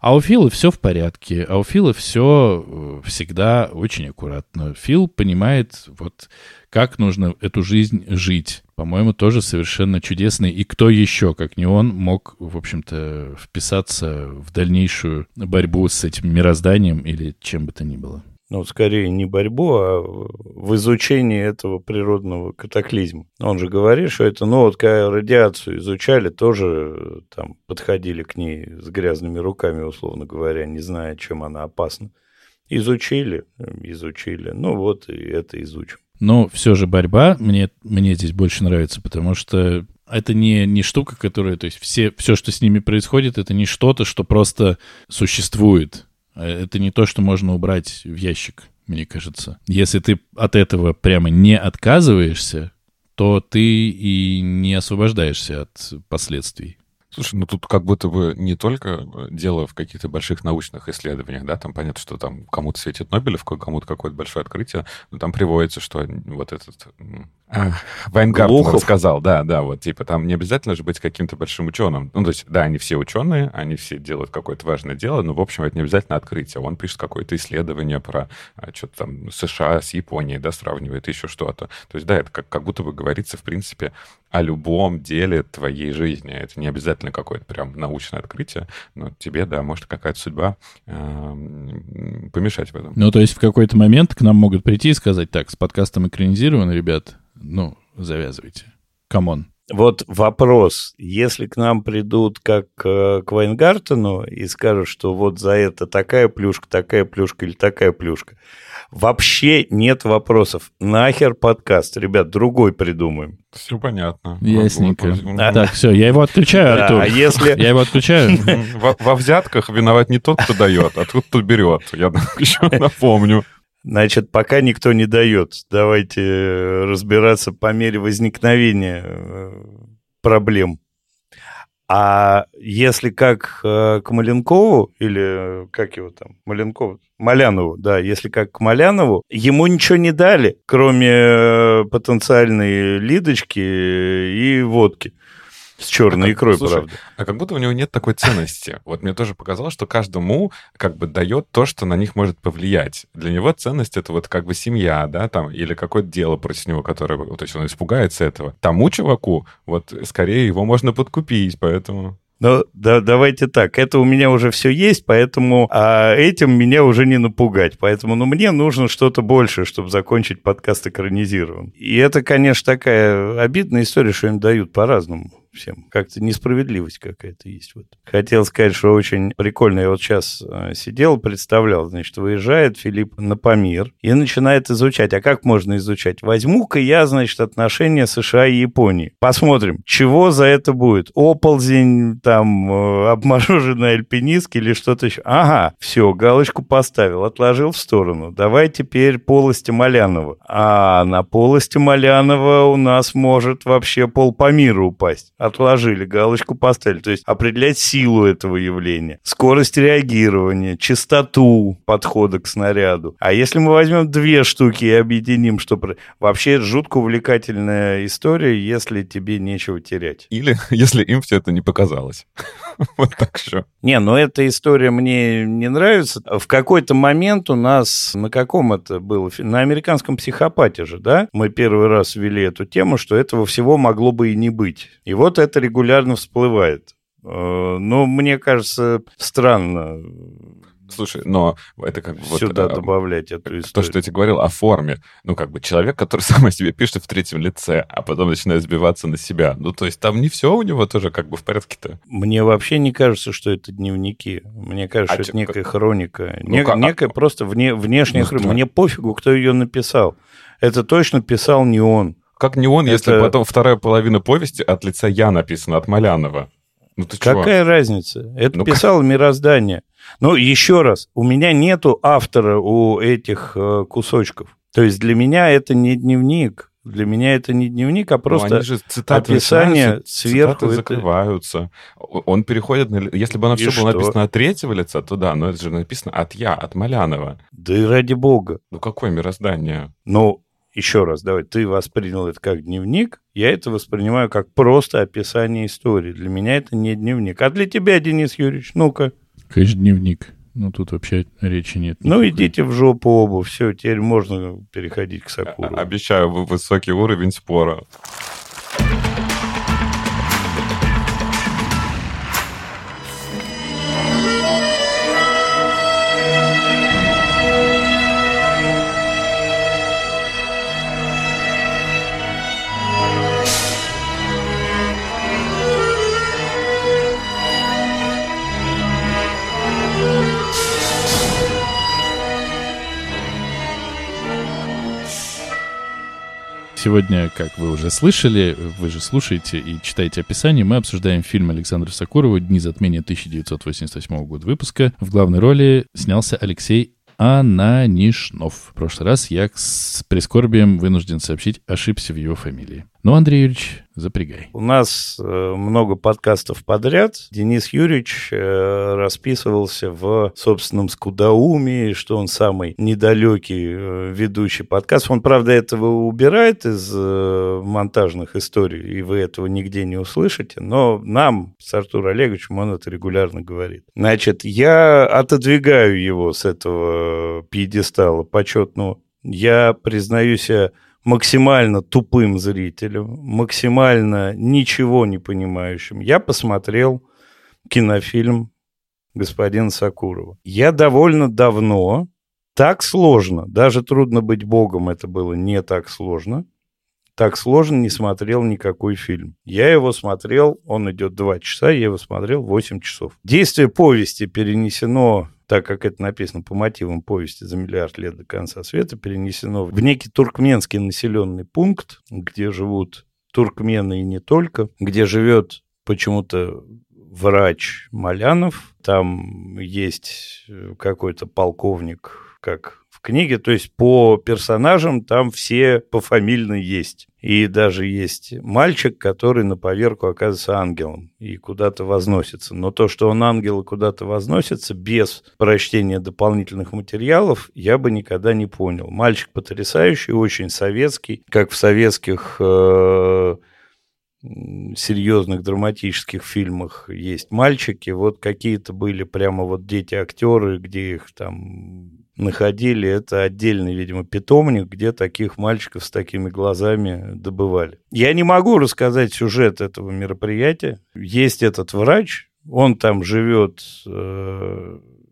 А у Фила все в порядке, а у Фила все всегда очень аккуратно. Фил понимает, вот как нужно эту жизнь жить. По-моему, тоже совершенно чудесный. И кто еще, как не он, мог, в общем-то, вписаться в дальнейшую борьбу с этим мирозданием или чем бы то ни было? Ну, скорее, не борьбу, а в изучении этого природного катаклизма. Он же говорит, что это, ну, вот когда радиацию изучали, тоже там подходили к ней с грязными руками, условно говоря, не зная, чем она опасна. Изучили, ну, вот и это изучим. Но все же борьба мне здесь больше нравится, потому что это не штука, которая, то есть все, что с ними происходит, это не что-то, что просто существует. Это не то, что можно убрать в ящик, мне кажется. Если ты от этого прямо не отказываешься, то ты и не освобождаешься от последствий. Слушай, ну тут как будто бы не только дело в каких-то больших научных исследованиях, да, там понятно, что там кому-то светит Нобелевка, кому-то какое-то большое открытие, но там приводится, что вот этот Вайнгартен рассказал, да, вот типа там не обязательно же быть каким-то большим ученым. Ну, то есть, да, они все ученые, они все делают какое-то важное дело, но, в общем, это не обязательно открытие. Он пишет какое-то исследование про что-то там США с Японией, да, сравнивает еще что-то. То есть, да, это как будто бы говорится, в принципе, о любом деле твоей жизни. Это не обязательно какое-то прям научное открытие, но тебе, да, может какая-то судьба помешать в этом. Ну, то есть в какой-то момент к нам могут прийти и сказать, так, с подкастом экранизировано, ребят, ну, завязывайте. Камон. Вот вопрос. Если к нам придут как к Вайнгартену и скажут, что вот за это такая плюшка или такая плюшка, вообще нет вопросов. Нахер подкаст, ребят, другой придумаем. Все понятно. Ясненько. Так, все, я его отключаю, Артур. Я его отключаю. Во взятках виноват не тот, кто дает, а тот, кто берет. Я еще напомню. Значит, пока никто не дает, давайте разбираться по мере возникновения проблем. А если как к Маленкову, или как его там, Малянову, да, если как к Малянову, ему ничего не дали, кроме потенциальной Лидочки и водки. С черной икрой, слушай, правда. А как будто у него нет такой ценности. Вот мне тоже показалось, что каждому как бы дает то, что на них может повлиять. Для него ценность — это вот как бы семья, да, там, или какое-то дело против него, которое... То есть он испугается этого. Тому чуваку, вот, скорее его можно подкупить, поэтому... Ну, да, давайте так, это у меня уже все есть, поэтому этим меня уже не напугать. Поэтому, мне нужно что-то большее, чтобы закончить подкаст «Экранизирован». И это, конечно, такая обидная история, что им дают по-разному всем. Как-то несправедливость какая-то есть. Вот. Хотел сказать, что очень прикольно. Я вот сейчас сидел, представлял, значит, выезжает Филипп на Памир и начинает изучать. А как можно изучать? Возьму-ка я, значит, отношения США и Японии. Посмотрим, чего за это будет. Оползень, там, обмороженный альпинист или что-то еще. Ага, все, галочку поставил, отложил в сторону. Давай теперь полости Малянова. А на полости Малянова у нас может вообще пол Памира упасть. Отложили, галочку поставили. То есть определять силу этого явления, скорость реагирования, частоту подхода к снаряду. А если мы возьмем две штуки и объединим, что... Вообще жутко увлекательная история, если тебе нечего терять. Или если им все это не показалось. Вот так же. Не, но эта история мне не нравится. В какой-то момент у нас... На каком это было? На «Американском психопате» же, да? Мы первый раз ввели эту тему, что этого всего могло бы и не быть. И вот это регулярно всплывает. Но мне кажется, странно. Слушай, но это как бы... Сюда вот, добавлять эту историю. То, что я тебе говорил о форме. Ну, как бы человек, который сам о себе пишет в третьем лице, а потом начинает сбиваться на себя. Ну, то есть там не все у него тоже как бы в порядке-то. Мне вообще не кажется, что это дневники. Мне кажется, что это некая хроника. Ну, некая просто внешняя хроника. Мне пофигу, кто ее написал. Это точно писал не он. Как не он, если потом вторая половина повести от лица «я» написана, от Малянова? Ну, ты какая разница? Это писало мироздание. Ну, еще раз, у меня нету автора у этих кусочков. То есть для меня это не дневник. Для меня это не дневник, а просто описание сверху. Цитаты закрываются. Он переходит на... Если бы оно все было написано от третьего лица, то да, но это же написано от «я», от Малянова. Да и ради бога. Ну, какое мироздание? Ну... Еще раз, давай, ты воспринял это как дневник, я это воспринимаю как просто описание истории. Для меня это не дневник. А для тебя, Денис Юрьевич, ну-ка. Конечно, дневник. Ну, тут вообще речи нет. Ну, никакой. Идите в жопу оба, все, теперь можно переходить к Сокурову. Обещаю, высокий уровень спора. Сегодня, как вы уже слышали, вы же слушаете и читаете описание, мы обсуждаем фильм Александра Сокурова «Дни затмения» 1988 года выпуска. В главной роли снялся Алексей Ананишнов. В прошлый раз я с прискорбием вынужден сообщить, ошибся в его фамилии. Ну, Андрей Юрьевич, запрягай. У нас много подкастов подряд. Денис Юрьевич расписывался в собственном скудоумии, что он самый недалекий ведущий подкаст. Он, правда, этого убирает из монтажных историй, и вы этого нигде не услышите, но нам с Артуром Олеговичем он это регулярно говорит. Значит, я отодвигаю его с этого пьедестала почетного. Я признаюсь максимально тупым зрителем, максимально ничего не понимающим. Я посмотрел кинофильм господина Сокурова. Я довольно давно, так сложно, даже «Трудно быть богом» это было не так сложно не смотрел никакой фильм. Я его смотрел, он идет 2 часа, я его смотрел 8 часов. Действие повести перенесено... так как это написано по мотивам повести «За миллиард лет до конца света», перенесено в некий туркменский населенный пункт, где живут туркмены и не только, где живет почему-то врач Малянов, там есть какой-то полковник, как в книге, то есть по персонажам там все пофамильно есть. И даже есть мальчик, который на поверку оказывается ангелом и куда-то возносится. Но то, что он ангел и куда-то возносится, без прочтения дополнительных материалов, я бы никогда не понял. Мальчик потрясающий, очень советский, как в советских серьезных драматических фильмах есть мальчики. Вот какие-то были прямо вот дети-актеры, где их там находили, это отдельный, видимо, питомник, где таких мальчиков с такими глазами добывали. Я не могу рассказать сюжет этого мероприятия. Есть этот врач, он там живет,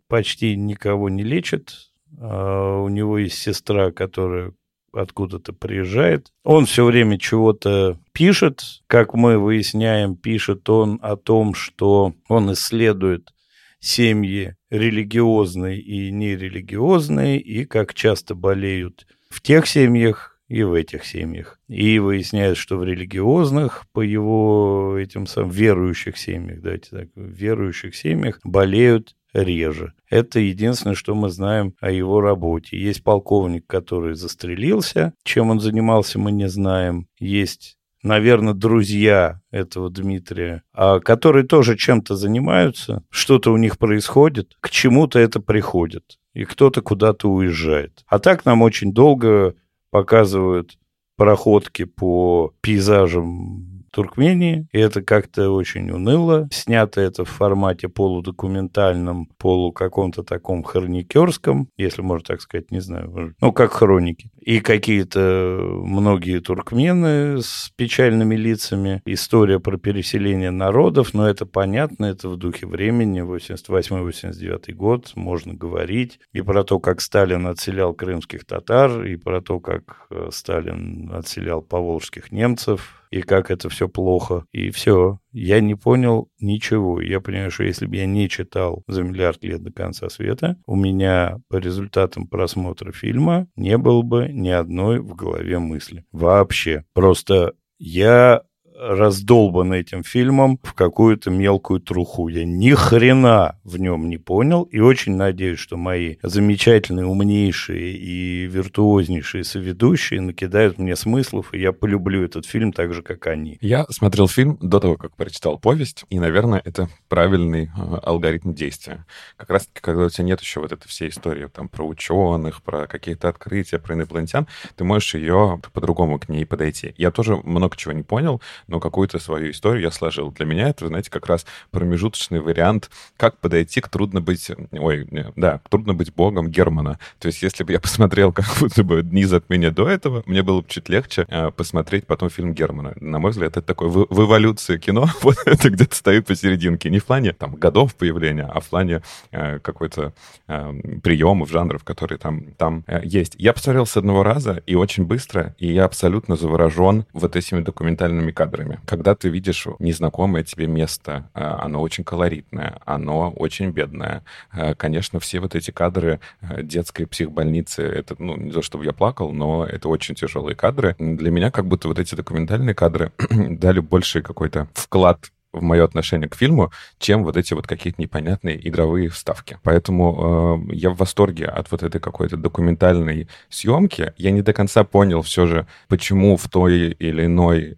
почти никого не лечит. У него есть сестра, которая откуда-то приезжает. Он все время чего-то пишет. Как мы выясняем, пишет он о том, что он исследует семьи религиозные и нерелигиозные, и как часто болеют в тех семьях и в этих семьях. И выясняют, что в религиозных, по его этим самым верующих семьях, давайте так, в верующих семьях болеют реже. Это единственное, что мы знаем о его работе. Есть полковник, который застрелился, чем он занимался, мы не знаем. Есть, наверное, друзья этого Дмитрия, которые тоже чем-то занимаются, что-то у них происходит, к чему-то это приходит, и кто-то куда-то уезжает. А так нам очень долго показывают проходки по пейзажам Туркмении, и это как-то очень уныло. Снято это в формате полудокументальном, полукаком-то таком хроникерском, если можно так сказать, не знаю, ну, как хроники. И какие-то многие туркмены с печальными лицами. История про переселение народов, но это понятно, это в духе времени, 88-89 год, можно говорить. И про то, как Сталин отселял крымских татар, и про то, как Сталин отселял поволжских немцев, и как это все плохо, и все. Я не понял ничего. Я понимаю, что если бы я не читал «За миллиард лет до конца света», у меня по результатам просмотра фильма не было бы ни одной в голове мысли. Вообще. Просто я раздолбан этим фильмом в какую-то мелкую труху. Я ни хрена в нем не понял, и очень надеюсь, что мои замечательные, умнейшие и виртуознейшие соведущие накидают мне смыслов, и я полюблю этот фильм так же, как они. Я смотрел фильм до того, как прочитал повесть, и, наверное, это правильный алгоритм действия. Как раз таки, когда у тебя нет еще вот этой всей истории там про ученых, про какие-то открытия, про инопланетян, ты можешь ее по-другому к ней подойти. Я тоже много чего не понял, но какую-то свою историю я сложил. Для меня это, знаете, как раз промежуточный вариант, как подойти к «Трудно быть богом» Германа. То есть если бы я посмотрел как будто бы «Дни затмения» до этого, мне было бы чуть легче посмотреть потом фильм Германа. На мой взгляд, это такое в эволюции кино, вот это где-то стоит посерединке. Не в плане там годов появления, а в плане какой-то приемов, жанров, которые там есть. Я посмотрел с одного раза и очень быстро, и я абсолютно заворожен вот этими документальными кадрами. Когда ты видишь незнакомое тебе место, оно очень колоритное, оно очень бедное. Конечно, все вот эти кадры детской психбольницы, это, ну, не то чтобы я плакал, но это очень тяжелые кадры. Для меня как будто вот эти документальные кадры дали больший какой-то вклад в мое отношение к фильму, чем вот эти вот какие-то непонятные игровые вставки. Поэтому я в восторге от вот этой какой-то документальной съемки. Я не до конца понял все же, почему в той или иной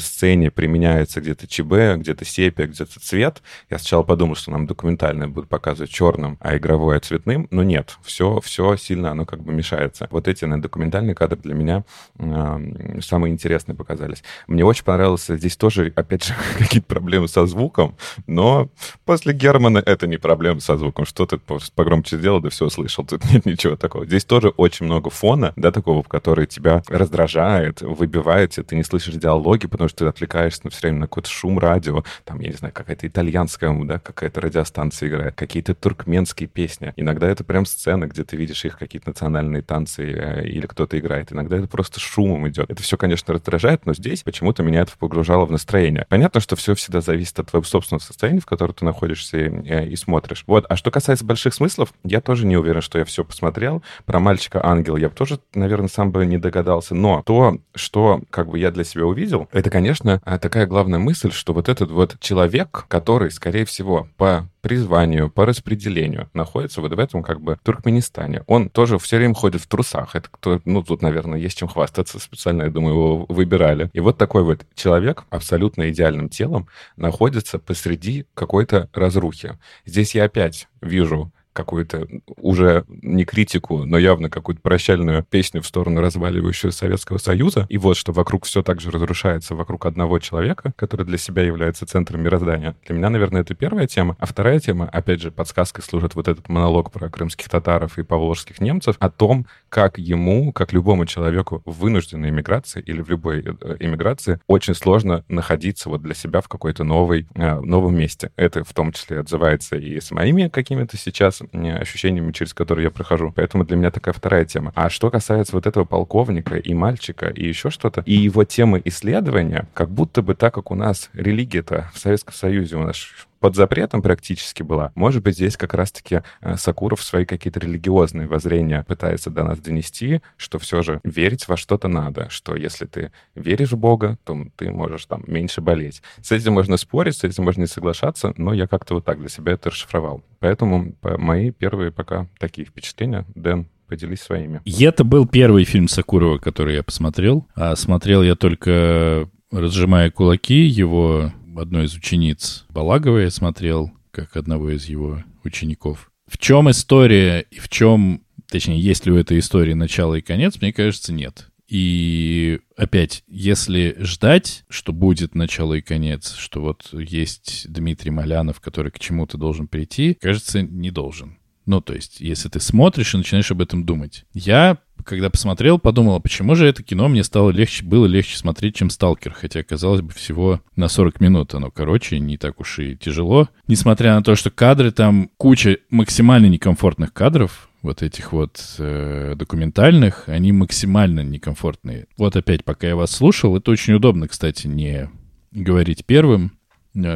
сцене применяется где-то ЧБ, где-то сепия, где-то цвет. Я сначала подумал, что нам документальное будут показывать черным, а игровое цветным, но нет. Все сильно оно как бы мешается. Вот эти документальные кадры для меня самые интересные показались. Мне очень понравилось, здесь тоже, опять же, какие-то проблемы со звуком, но после Германа это не проблема со звуком. Что ты погромче сделал, да все услышал. Тут нет ничего такого. Здесь тоже очень много фона, да, такого, который тебя раздражает, выбивает, ты не слышишь диалоги, потому что ты отвлекаешься все время на какой-то шум радио. Там, я не знаю, какая-то итальянская, да, какая-то радиостанция играет, какие-то туркменские песни. Иногда это прям сцена, где ты видишь их какие-то национальные танцы или кто-то играет. Иногда это просто шумом идет. Это все, конечно, раздражает, но здесь почему-то меня это погружало в настроение. Понятно, что все всегда зависит от твоего собственного состояния, в котором ты находишься и смотришь. Вот. А что касается больших смыслов, я тоже не уверен, что я все посмотрел. Про мальчика-ангела я бы тоже, наверное, сам бы не догадался. Но то, что как бы я для себя увидел, это, конечно, такая главная мысль, что вот этот вот человек, который, скорее всего, по при званию, по распределению находится вот в этом как бы Туркменистане. Он тоже все время ходит в трусах. Это кто, ну, тут, наверное, есть чем хвастаться. Специально, я думаю, его выбирали. И вот такой вот человек абсолютно идеальным телом находится посреди какой-то разрухи. Здесь я опять вижу какую-то уже не критику, но явно какую-то прощальную песню в сторону разваливающего Советского Союза. И вот, что вокруг все так же разрушается вокруг одного человека, который для себя является центром мироздания. Для меня, наверное, это первая тема. А вторая тема, опять же, подсказкой служит вот этот монолог про крымских татаров и поволжских немцев о том, как ему, как любому человеку в вынужденной эмиграции или в любой эмиграции, очень сложно находиться вот для себя в какой-то новом месте. Это в том числе отзывается и с моими какими-то сейчас ощущениями, через которые я прохожу. Поэтому для меня такая вторая тема. А что касается вот этого полковника и мальчика, и еще что-то, и его темы исследования, как будто бы так, как у нас религия-то в Советском Союзе у нас под запретом практически была. Может быть, здесь как раз-таки Сокуров свои какие-то религиозные воззрения пытается до нас донести, что все же верить во что-то надо, что если ты веришь в Бога, то ты можешь там меньше болеть. С этим можно спорить, с этим можно не соглашаться, но я как-то вот так для себя это расшифровал. Поэтому мои первые пока такие впечатления. Дэн, поделись своими. И это был первый фильм Сокурова, который я посмотрел. А смотрел я только «Разжимая кулаки», его... Одной из учениц Балагова я смотрел, как одного из его учеников. В чем история и в чем... Точнее, есть ли у этой истории начало и конец, мне кажется, нет. И опять, если ждать, что будет начало и конец, что вот есть Дмитрий Малянов, который к чему-то должен прийти, кажется, не должен. Ну, то есть, если ты смотришь и начинаешь об этом думать. Я, когда посмотрел, подумал, а почему же это кино мне стало легче, было легче смотреть, чем «Сталкер», хотя, казалось бы, всего на 40 минут оно, короче, не так уж и тяжело. Несмотря на то, что кадры там, куча максимально некомфортных кадров, вот этих вот документальных, они максимально некомфортные. Вот опять, пока я вас слушал, это очень удобно, кстати, не говорить первым,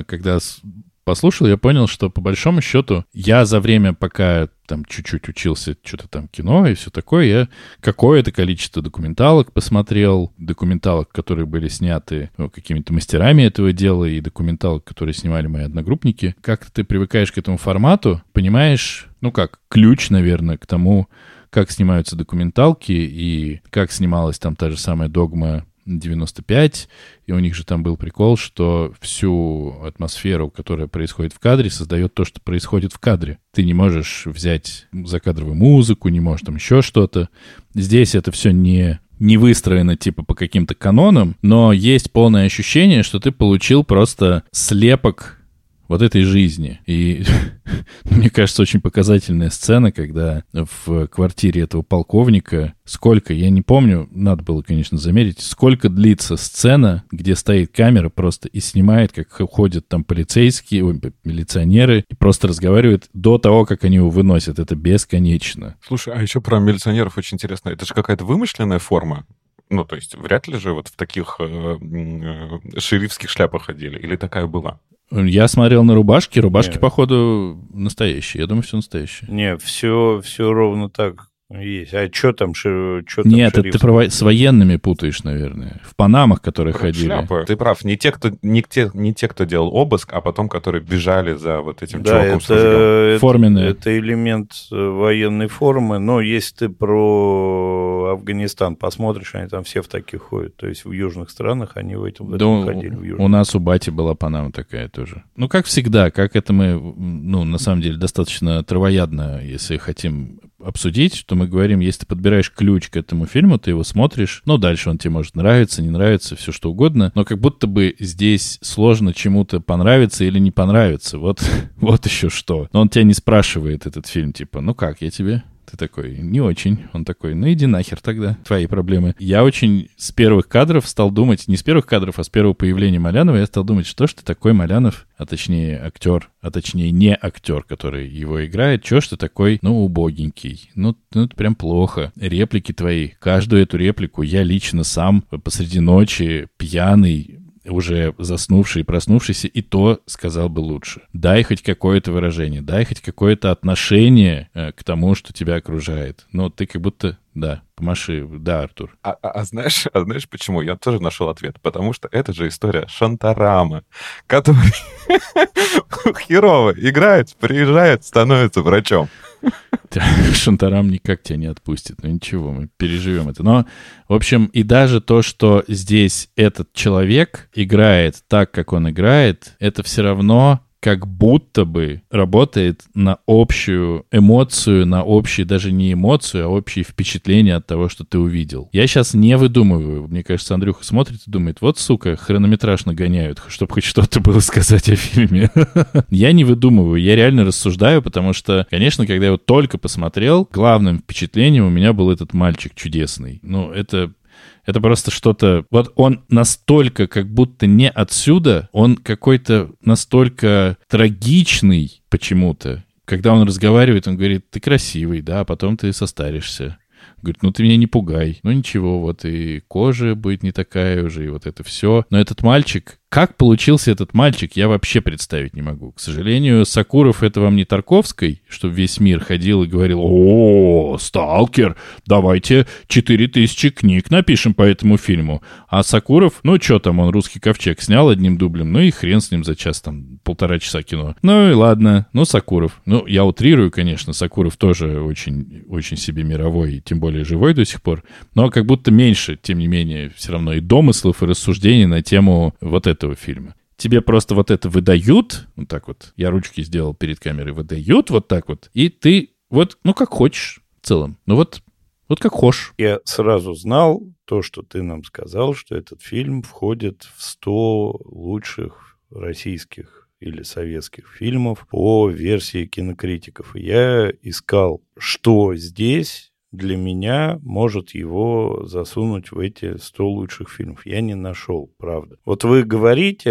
когда... Послушал, я понял, что по большому счету я за время, пока там чуть-чуть учился что-то там кино и все такое, я какое-то количество документалок посмотрел, документалок, которые были сняты какими-то мастерами этого дела и документалок, которые снимали мои одногруппники. Как ты привыкаешь к этому формату, понимаешь, ну как, ключ, наверное, к тому, как снимаются документалки и как снималась там та же самая «Догма» 95, и у них же там был прикол, что всю атмосферу, которая происходит в кадре, создает то, что происходит в кадре. Ты не можешь взять закадровую музыку, не можешь там еще что-то. Здесь это все не выстроено типа по каким-то канонам, но есть полное ощущение, что ты получил просто слепок вот этой жизни. И мне кажется, очень показательная сцена, когда в квартире этого полковника сколько, я не помню, надо было, конечно, замерить, сколько длится сцена, где стоит камера просто и снимает, как ходят там полицейские, милиционеры, и просто разговаривают до того, как они его выносят. Это бесконечно. Слушай, а еще про милиционеров очень интересно. Это же какая-то вымышленная форма. Ну, то есть вряд ли же вот в таких шерифских шляпах ходили. Или такая была? Я смотрел на рубашки, походу, настоящие. Я думаю, все настоящее. Не, все ровно так есть. А что там шериф? Нет, это ты с военными путаешь, наверное. В панамах, которые ходили. Шляпы. Ты прав, не те, кто делал обыск, а потом, которые бежали за вот этим чуваком с ружьем. Форменные. Это элемент военной формы. Но если ты про Афганистан посмотришь, они там все в таких ходят. То есть в южных странах они в этом ходили. У нас у бати была панама такая тоже. Ну, как всегда, как это мы, ну, на самом деле, достаточно травоядно, если хотим обсудить, что мы говорим, если ты подбираешь ключ к этому фильму, ты его смотришь, ну, дальше он тебе может нравиться, не нравится, все что угодно, но как будто бы здесь сложно чему-то понравиться или не понравиться, вот еще что. Но он тебя не спрашивает, этот фильм, типа, ну как, я тебе... Ты такой, не очень. Он такой, ну иди нахер тогда, твои проблемы. Я очень с первых кадров стал думать, не с первых кадров, а с первого появления Малянова, я стал думать, что ж ты такой, Малянов, а точнее актер, а точнее не актер, который его играет, что ж ты такой, ну убогенький, ну это прям плохо. Реплики твои, каждую эту реплику я лично сам посреди ночи пьяный, уже заснувший и проснувшийся, и то сказал бы лучше. Дай хоть какое-то выражение, дай хоть какое-то отношение к тому, что тебя окружает. Но ты как будто Да, помаши, да, Артур. А знаешь почему? Я тоже нашел ответ. Потому что это же история Шантарама, который херово играет, приезжает, становится врачом. Шантарам никак тебя не отпустит. Ну ничего, мы переживем это. Но, в общем, и даже то, что здесь этот человек играет так, как он играет, это все равно как будто бы работает на общую эмоцию, на общую, даже не эмоцию, а общие впечатления от того, что ты увидел. Я сейчас не выдумываю. Мне кажется, Андрюха смотрит и думает, вот, сука, хронометраж нагоняют, чтобы хоть что-то было сказать о фильме. Я не выдумываю, я реально рассуждаю, потому что, конечно, когда я его только посмотрел, главным впечатлением у меня был этот мальчик чудесный. Ну, это просто что-то... Вот он настолько как будто не отсюда, он какой-то настолько трагичный почему-то. Когда он разговаривает, он говорит, ты красивый, да, а потом ты состаришься. Говорит, ну ты меня не пугай. Ну ничего, вот и кожа будет не такая уже, и вот это все. Но этот мальчик... Как получился этот мальчик, я вообще представить не могу. К сожалению, Сокуров — это вам не Тарковский, чтобы весь мир ходил и говорил, о, «Сталкер, давайте 4000 книг напишем по этому фильму». А Сокуров, ну что там, он «Русский ковчег» снял одним дублем, ну и хрен с ним за час, там, полтора часа кино. Ну и ладно, ну Сокуров. Ну, я утрирую, конечно, Сокуров тоже очень, очень себе мировой, тем более живой до сих пор, но как будто меньше, тем не менее, все равно и домыслов, и рассуждений на тему вот этого фильма. Тебе просто вот это выдают, вот так вот, я ручки сделал перед камерой, выдают вот так вот, и ты вот, ну, как хочешь в целом, ну, вот как хочешь. Я сразу знал то, что ты нам сказал, что этот фильм входит в 100 лучших российских или советских фильмов по версии кинокритиков. Я искал, что здесь... для меня может его засунуть в эти 100 лучших фильмов. Я не нашел, правда. Вот вы говорите,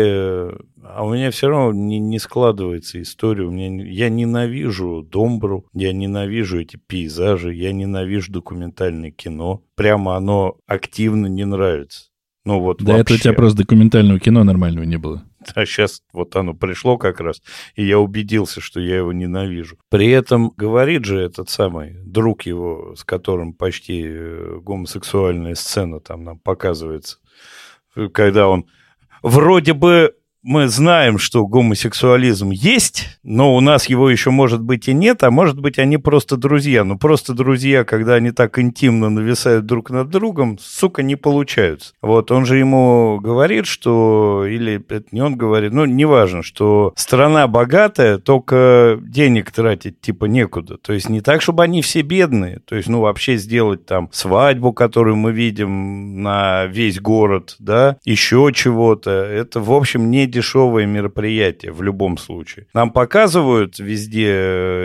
а у меня все равно не складывается история. Я ненавижу Домбру, я ненавижу эти пейзажи, я ненавижу документальное кино. Прямо оно активно не нравится. Ну, вот да, вообще. Это у тебя просто документального кино нормального не было. А сейчас вот оно пришло как раз, и я убедился, что я его ненавижу. При этом говорит же этот самый друг его, с которым почти гомосексуальная сцена там нам показывается, когда он вроде бы... Мы знаем, что гомосексуализм есть, но у нас его еще, может быть, и нет, а может быть, они просто друзья. Но просто друзья, когда они так интимно нависают друг над другом, сука, не получаются. Вот, он же ему говорит, что... Или это не он говорит, ну, неважно, что страна богатая, только денег тратить, типа, некуда. То есть, не так, чтобы они все бедные. То есть, ну, вообще сделать там свадьбу, которую мы видим на весь город, да, еще чего-то. Это, в общем, не дешевые мероприятия в любом случае. Нам показывают везде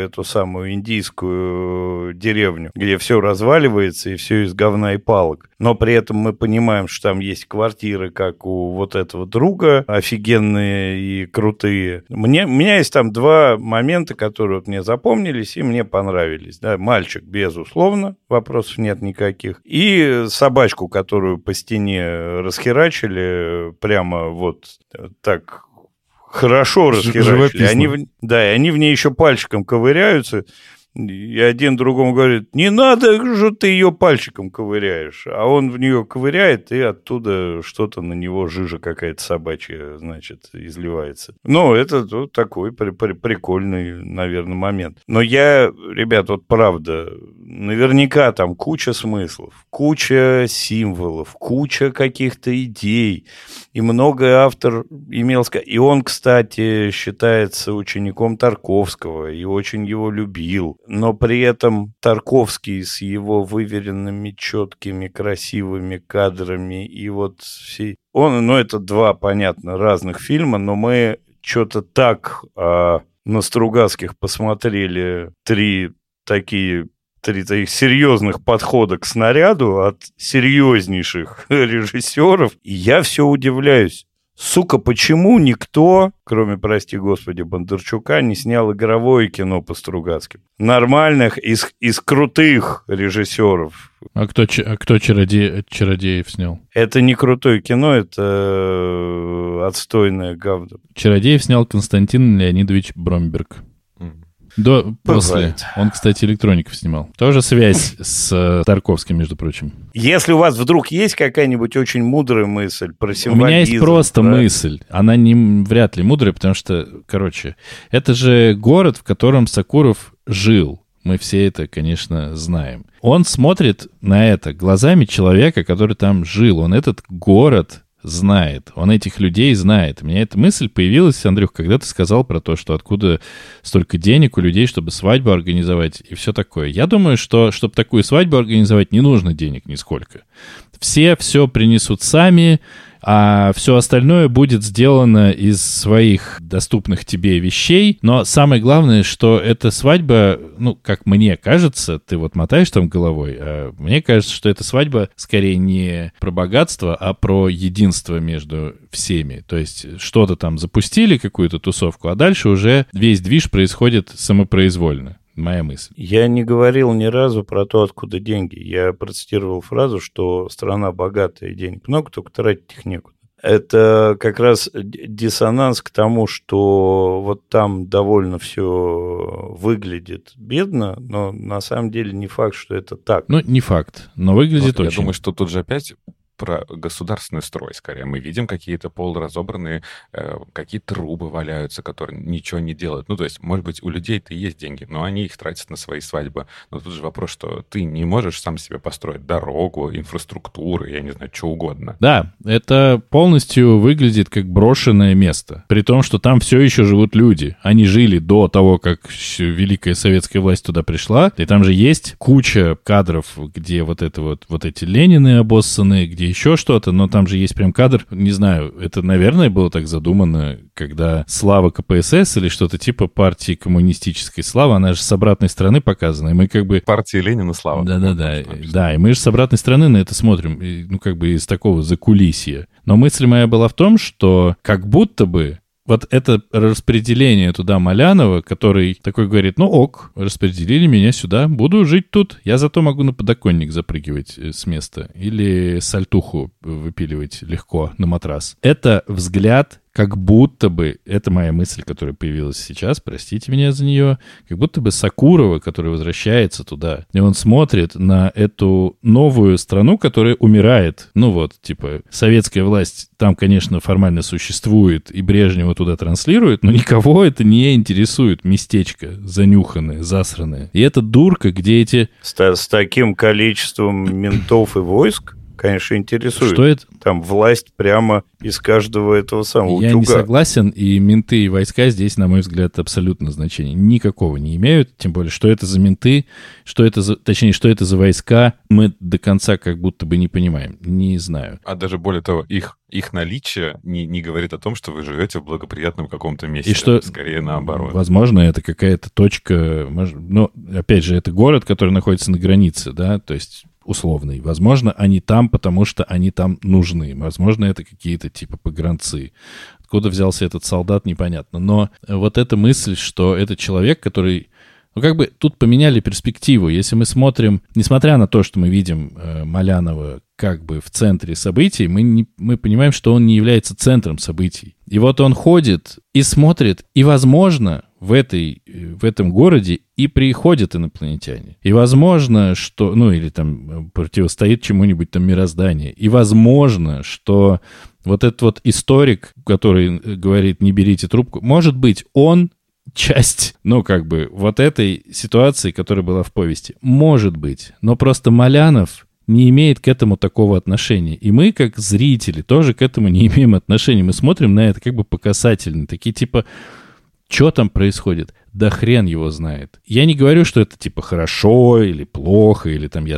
эту самую индийскую деревню, где все разваливается и все из говна и палок. Но при этом мы понимаем, что там есть квартиры, как у вот этого друга, офигенные и крутые. У меня есть там два момента, которые вот мне запомнились и мне понравились. Да, мальчик, безусловно, вопросов нет никаких. И собачку, которую по стене расхерачили, прямо вот так хорошо расхерачили. Они в ней еще пальчиком ковыряются. И один другому говорит, не надо же ты ее пальчиком ковыряешь. А он в нее ковыряет, и оттуда что-то на него, жижа какая-то собачья, значит, изливается. Ну, это вот такой прикольный, наверное, момент. Но я, ребят, вот правда, наверняка там куча смыслов, куча символов, куча каких-то идей. И многое автор имел... И он, кстати, считается учеником Тарковского и очень его любил. Но при этом Тарковский с его выверенными, четкими, красивыми кадрами и вот все... Ну, это два, понятно, разных фильма, но мы что-то так на Стругацких посмотрели три таких серьезных подхода к снаряду от серьезнейших режиссеров. И я все удивляюсь. Сука, почему никто, кроме, прости господи, Бондарчука, не снял игровое кино по Стругацким? Нормальных, из крутых режиссеров. А кто «Чародеев» снял? Это не крутое кино, это отстойное говно. «Чародеев» снял Константин Леонидович Бромберг. До, после. Он, кстати, «Электроников» снимал. Тоже связь с Тарковским, между прочим. Если у вас вдруг есть какая-нибудь очень мудрая мысль про символизм... У меня есть просто мысль. Она не вряд ли мудрая, потому что, короче, это же город, в котором Сокуров жил. Мы все это, конечно, знаем. Он смотрит на это глазами человека, который там жил. Он этот город... знает. Он этих людей знает. У меня эта мысль появилась, Андрюх, когда ты сказал про то, что откуда столько денег у людей, чтобы свадьбу организовать и все такое. Я думаю, что, чтобы такую свадьбу организовать, не нужно денег нисколько. Все принесут сами, а все остальное будет сделано из своих доступных тебе вещей. Но самое главное, что эта свадьба, ну, как мне кажется, ты вот мотаешь там головой, а мне кажется, что эта свадьба скорее не про богатство, а про единство между всеми. То есть что-то там запустили, какую-то тусовку, а дальше уже весь движ происходит самопроизвольно. Моя мысль. Я не говорил ни разу про то, откуда деньги. Я процитировал фразу, что страна богатая, денег много, только тратить их некуда. Это как раз диссонанс к тому, что вот там довольно все выглядит бедно, но на самом деле не факт, что это так. Ну, не факт, но выглядит вот, очень. Я думаю, что тут же опять... про государственный строй, скорее. Мы видим какие-то полуразобранные, какие-то трубы валяются, которые ничего не делают. Ну, то есть, может быть, у людей-то есть деньги, но они их тратят на свои свадьбы. Но тут же вопрос, что ты не можешь сам себе построить дорогу, инфраструктуру, я не знаю, что угодно. Да, это полностью выглядит как брошенное место. При том, что там все еще живут люди. Они жили до того, как великая советская власть туда пришла. И там же есть куча кадров, где вот эти Ленины обоссаны, где еще что-то, но там же есть прям кадр, не знаю, это, наверное, было так задумано, когда слава КПСС или что-то типа партии коммунистической славы, она же с обратной стороны показана, и мы как бы... Партия Ленина слава. Да-да-да, да, и мы же с обратной стороны на это смотрим, и, ну, как бы из такого закулисья. Но мысль моя была в том, что как будто бы вот это распределение туда Малянова, который такой говорит, ну ок, распределили меня сюда, буду жить тут. Я зато могу на подоконник запрыгивать с места или сальтуху выпиливать легко на матрас. Это взгляд, как будто бы, это моя мысль, которая появилась сейчас, простите меня за нее, как будто бы Сокурова, который возвращается туда, и он смотрит на эту новую страну, которая умирает. Ну вот, типа, советская власть там, конечно, формально существует, и Брежнева туда транслирует, но никого это не интересует. Местечко занюханное, засранное. И это дурка, где эти... С таким количеством ментов и войск? Конечно, интересует. Что это? Там власть прямо из каждого этого самого утюга. Я не согласен, и менты, и войска здесь, на мой взгляд, абсолютно значения никакого не имеют, тем более, что это за менты, что это за... Точнее, что это за войска, мы до конца как будто бы не понимаем, не знаю. А даже более того, их наличие не говорит о том, что вы живете в благоприятном каком-то месте. И что, скорее наоборот. Возможно, это какая-то точка... Ну, опять же, это город, который находится на границе, да, то есть... условный. Возможно, они там, потому что они там нужны. Возможно, это какие-то типа погранцы. Откуда взялся этот солдат, непонятно. Но вот эта мысль, что это человек, который... Ну, как бы тут поменяли перспективу. Если мы смотрим... Несмотря на то, что мы видим Малянова как бы в центре событий, мы понимаем, что он не является центром событий. И вот он ходит и смотрит, и, возможно, в этом городе и приходят инопланетяне. И возможно, что... Ну, или там противостоит чему-нибудь там мироздание. И возможно, что вот этот вот историк, который говорит «не берите трубку», может быть, он... часть, ну, как бы, вот этой ситуации, которая была в повести. Может быть, но просто Малянов не имеет к этому такого отношения. И мы, как зрители, тоже к этому не имеем отношения. Мы смотрим на это как бы по касательной. Такие типа, что там происходит? Да хрен его знает. Я не говорю, что это типа хорошо или плохо, или там я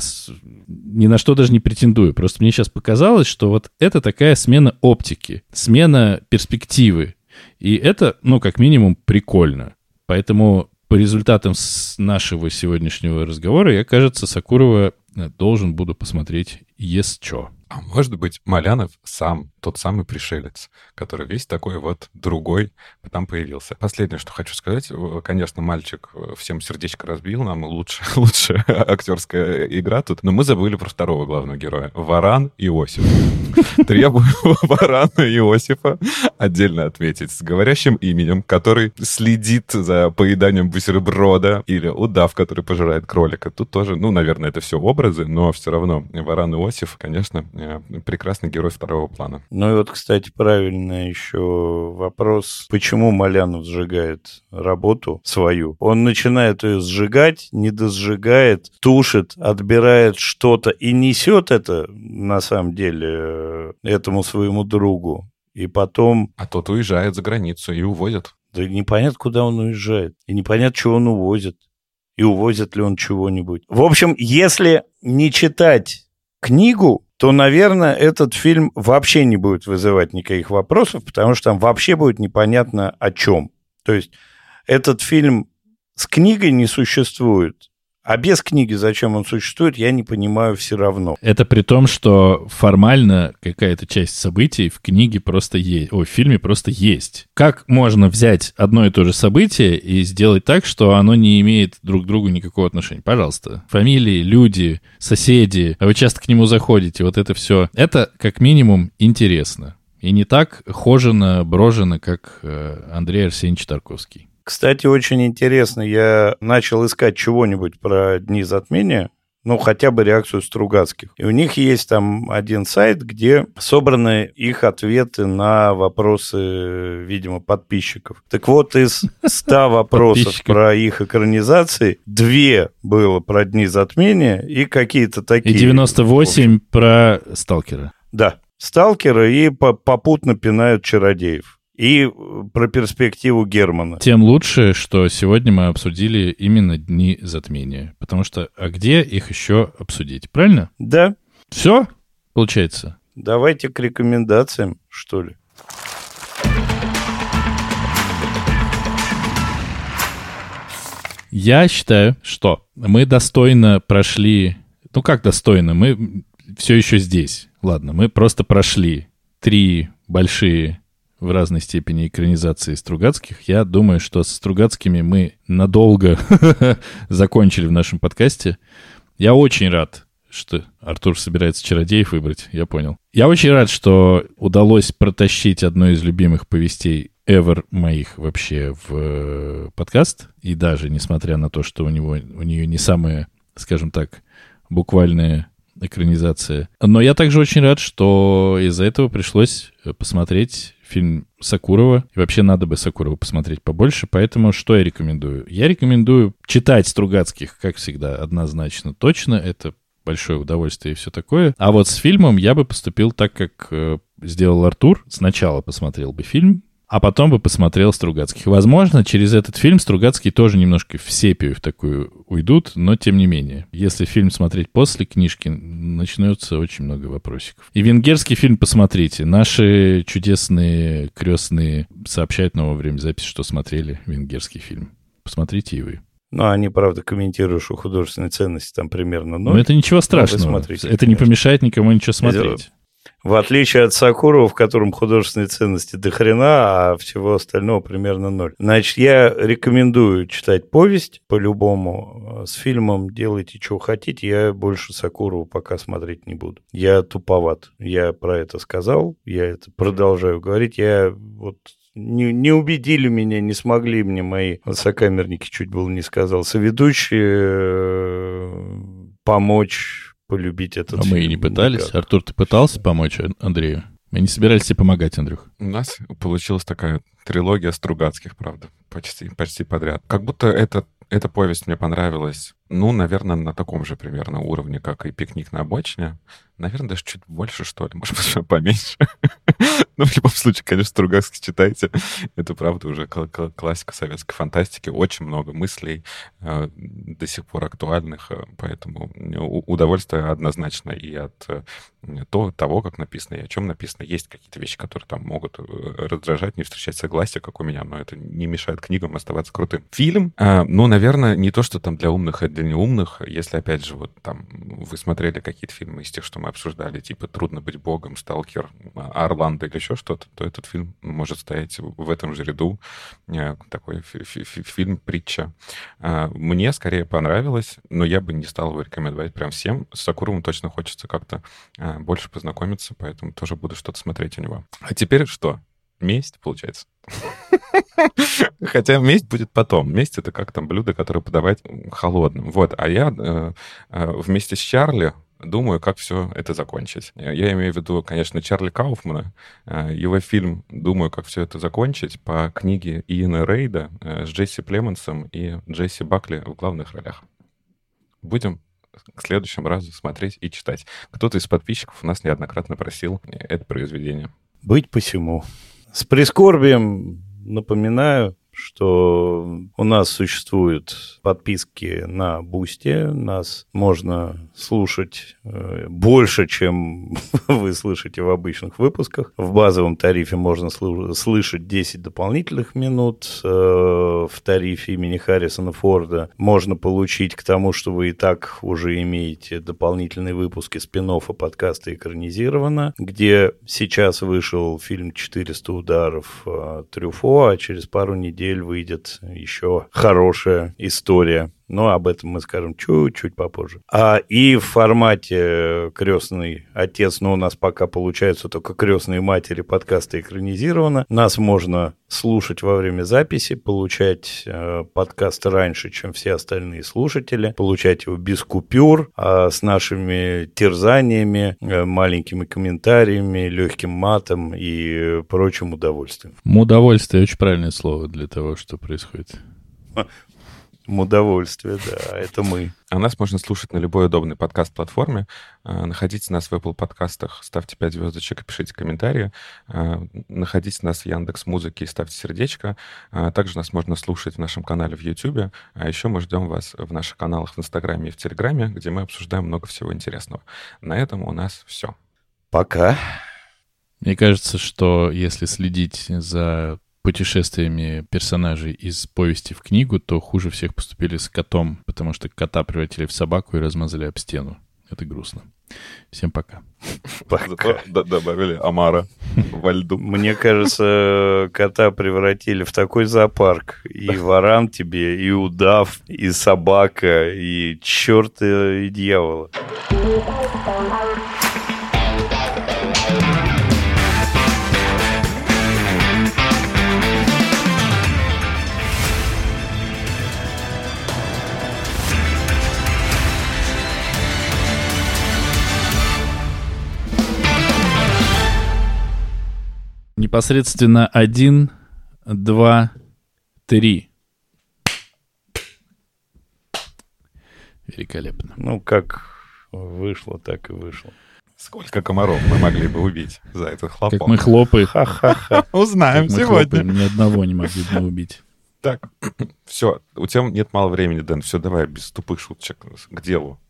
ни на что даже не претендую. Просто мне сейчас показалось, что вот это такая смена оптики, смена перспективы. И это, ну, как минимум, прикольно. Поэтому по результатам нашего сегодняшнего разговора я, кажется, Сокурова должен буду посмотреть «Ес чё». А может быть, Малянов сам, тот самый пришелец, который весь такой вот другой там появился. Последнее, что хочу сказать. Конечно, мальчик всем сердечко разбил, нам лучше актерская игра тут. Но мы забыли про второго главного героя. Варан Иосиф. Требую Варана Иосифа отдельно отметить с говорящим именем, который следит за поеданием бутерброда, или удав, который пожирает кролика. Тут тоже, ну, наверное, это все образы, но все равно Варан Иосиф, конечно, прекрасный герой второго плана. Ну и вот, кстати, правильно еще вопрос, почему Малянов сжигает работу свою. Он начинает ее сжигать, недосжигает, тушит, отбирает что-то и несет это, на самом деле, этому своему другу. И потом... А тот уезжает за границу и увозит. Да непонятно, куда он уезжает. И непонятно, чего он увозит. И увозит ли он чего-нибудь. В общем, если не читать книгу, то, наверное, этот фильм вообще не будет вызывать никаких вопросов, потому что там вообще будет непонятно о чем. То есть этот фильм с книгой не существует, а без книги зачем он существует, я не понимаю все равно. Это при том, что формально какая-то часть событий в книге просто есть, в фильме просто есть. Как можно взять одно и то же событие и сделать так, что оно не имеет друг к другу никакого отношения? Пожалуйста. Фамилии, люди, соседи, а вы часто к нему заходите, вот это все. Это как минимум интересно. И не так хожено, брожено, как Андрей Арсеньевич Тарковский. Кстати, очень интересно, я начал искать чего-нибудь про «Дни затмения», ну, хотя бы реакцию Стругацких. И у них есть там один сайт, где собраны их ответы на вопросы, видимо, подписчиков. Так вот, из 100 вопросов про их экранизации, 2 было про «Дни затмения» и какие-то такие... И 98 про «Сталкера». Да, «Сталкера», и попутно пинают «Чародеев». И про перспективу Германа. Тем лучше, что сегодня мы обсудили именно «Дни затмения». Потому что, а где их еще обсудить, правильно? Да. Все, получается? Давайте к рекомендациям, что ли. Я считаю, что мы достойно прошли... Ну, как достойно? Мы все еще здесь. Ладно, мы просто прошли 3 большие... в разной степени экранизации Стругацких. Я думаю, что со Стругацкими мы надолго закончили в нашем подкасте. Я очень рад, что Артур собирается «Чародеев» выбрать, я понял. Я очень рад, что удалось протащить одно из любимых повестей ever моих вообще в подкаст. И даже несмотря на то, что у нее не самая, скажем так, буквальная экранизация. Но я также очень рад, что из-за этого пришлось посмотреть фильм Сокурова. И вообще надо бы Сокурова посмотреть побольше. Поэтому что я рекомендую? Я рекомендую читать Стругацких, как всегда, однозначно, точно. Это большое удовольствие и все такое. А вот с фильмом я бы поступил так, как сделал Артур. Сначала посмотрел бы фильм, а потом бы посмотрел Стругацких. Возможно, через этот фильм Стругацкие тоже немножко в сепию в такую уйдут, но тем не менее. Если фильм смотреть после книжки, начнется очень много вопросиков. И венгерский фильм посмотрите. Наши чудесные крестные сообщают нам во время записи, что смотрели венгерский фильм. Посмотрите и вы. Ну, они, правда, комментируют, что художественные ценности там примерно 0. Но это ничего страшного. Это не помешает никому ничего смотреть. В отличие от Сокурова, в котором художественные ценности до хрена, а всего остального примерно 0. Значит, я рекомендую читать повесть по-любому. С фильмом делайте, что хотите. Я больше Сокурова пока смотреть не буду. Я туповат. Я про это сказал. Я это продолжаю говорить. Я вот... Не убедили меня, не смогли мне мои сокамерники, чуть было не сказал, соведущие помочь... полюбить этот фильм. А мы и не пытались. Никак. Артур, ты пытался помочь Андрею? Мы не собирались тебе помогать, Андрюх. У нас получилась такая трилогия Стругацких, правда, почти подряд. Как будто эта повесть мне понравилась, ну, наверное, на таком же примерно уровне, как и «Пикник на обочине». Наверное, даже чуть больше, что ли, может быть, поменьше. Но в любом случае, конечно, Стругацких читайте. Это, правда, уже классика советской фантастики. Очень много мыслей до сих пор актуальных, поэтому удовольствие однозначно и от того, как написано, и о чем написано. Есть какие-то вещи, которые там могут раздражать, не встречать согласия, как у меня, но это не мешает книгам оставаться крутым. Фильм, ну, наверное, не то, что там для умных и для неумных, если, опять же, вот там вы смотрели какие-то фильмы из тех, что мы обсуждали, типа «Трудно быть богом», «Сталкер», «Орландо» или еще что-то, то этот фильм может стоять в этом же ряду. Такой фильм-притча. Мне скорее понравилось, но я бы не стал его рекомендовать прям всем. С Сокуровым точно хочется как-то больше познакомиться, поэтому тоже буду что-то смотреть у него. А теперь что? Месть, получается. Хотя месть будет потом. Месть — это как там блюдо, которое подавать холодным. Вот, а я вместе с Чарли думаю, как все это закончить. Я имею в виду, конечно, Чарли Кауфмана. Его фильм «Думаю, как все это закончить» по книге Иена Рейда с Джесси Племонсом и Джесси Бакли в главных ролях. Будем к следующему разу смотреть и читать. Кто-то из подписчиков у нас неоднократно просил это произведение. Быть посему. С прискорбием напоминаю, что у нас существуют подписки на Boosty. Нас можно слушать больше, чем вы слышите в обычных выпусках. В базовом тарифе можно слышать 10 дополнительных минут. В тарифе имени Харрисона Форда можно получить к тому, что вы и так уже имеете дополнительные выпуски спин-оффа подкаста «Экранизировано», где сейчас вышел фильм «400 ударов» Трюфо, а через пару недель выйдет еще хорошая история. Но об этом мы скажем чуть-чуть попозже. И в формате «Крестный отец», но у нас пока получаются только «Крестные матери» подкасты экранизировано. Нас можно слушать во время записи, получать подкаст раньше, чем все остальные слушатели, получать его без купюр, с нашими терзаниями, маленькими комментариями, легким матом и прочим удовольствием. Удовольствие — очень правильное слово для того, что происходит. Удовольствие, да, это мы. А нас можно слушать на любой удобной подкаст-платформе. Находите нас в Apple подкастах, ставьте 5 звездочек и пишите комментарии. Находите нас в Яндекс.Музыке и ставьте сердечко. Также нас можно слушать в нашем канале в YouTube. А еще мы ждем вас в наших каналах в Инстаграме и в Телеграме, где мы обсуждаем много всего интересного. На этом у нас все. Пока. Мне кажется, что если следить за путешествиями персонажей из повести в книгу, то хуже всех поступили с котом, потому что кота превратили в собаку и размазали об стену. Это грустно. Всем пока. Пока. Добавили омара во льду. Мне кажется, кота превратили в такой зоопарк. И варан тебе, и удав, и собака, и черт, и дьявола. Непосредственно 1, 2, 3. Великолепно. Ну, как вышло, так и вышло. Сколько комаров мы могли бы убить за этот хлопок? Как мы хлопаем. Ха-ха-ха. Узнаем сегодня. Ни одного не могли бы убить. Так, все, у тебя нет мало времени, Дэн. Все, давай без тупых шуточек к делу.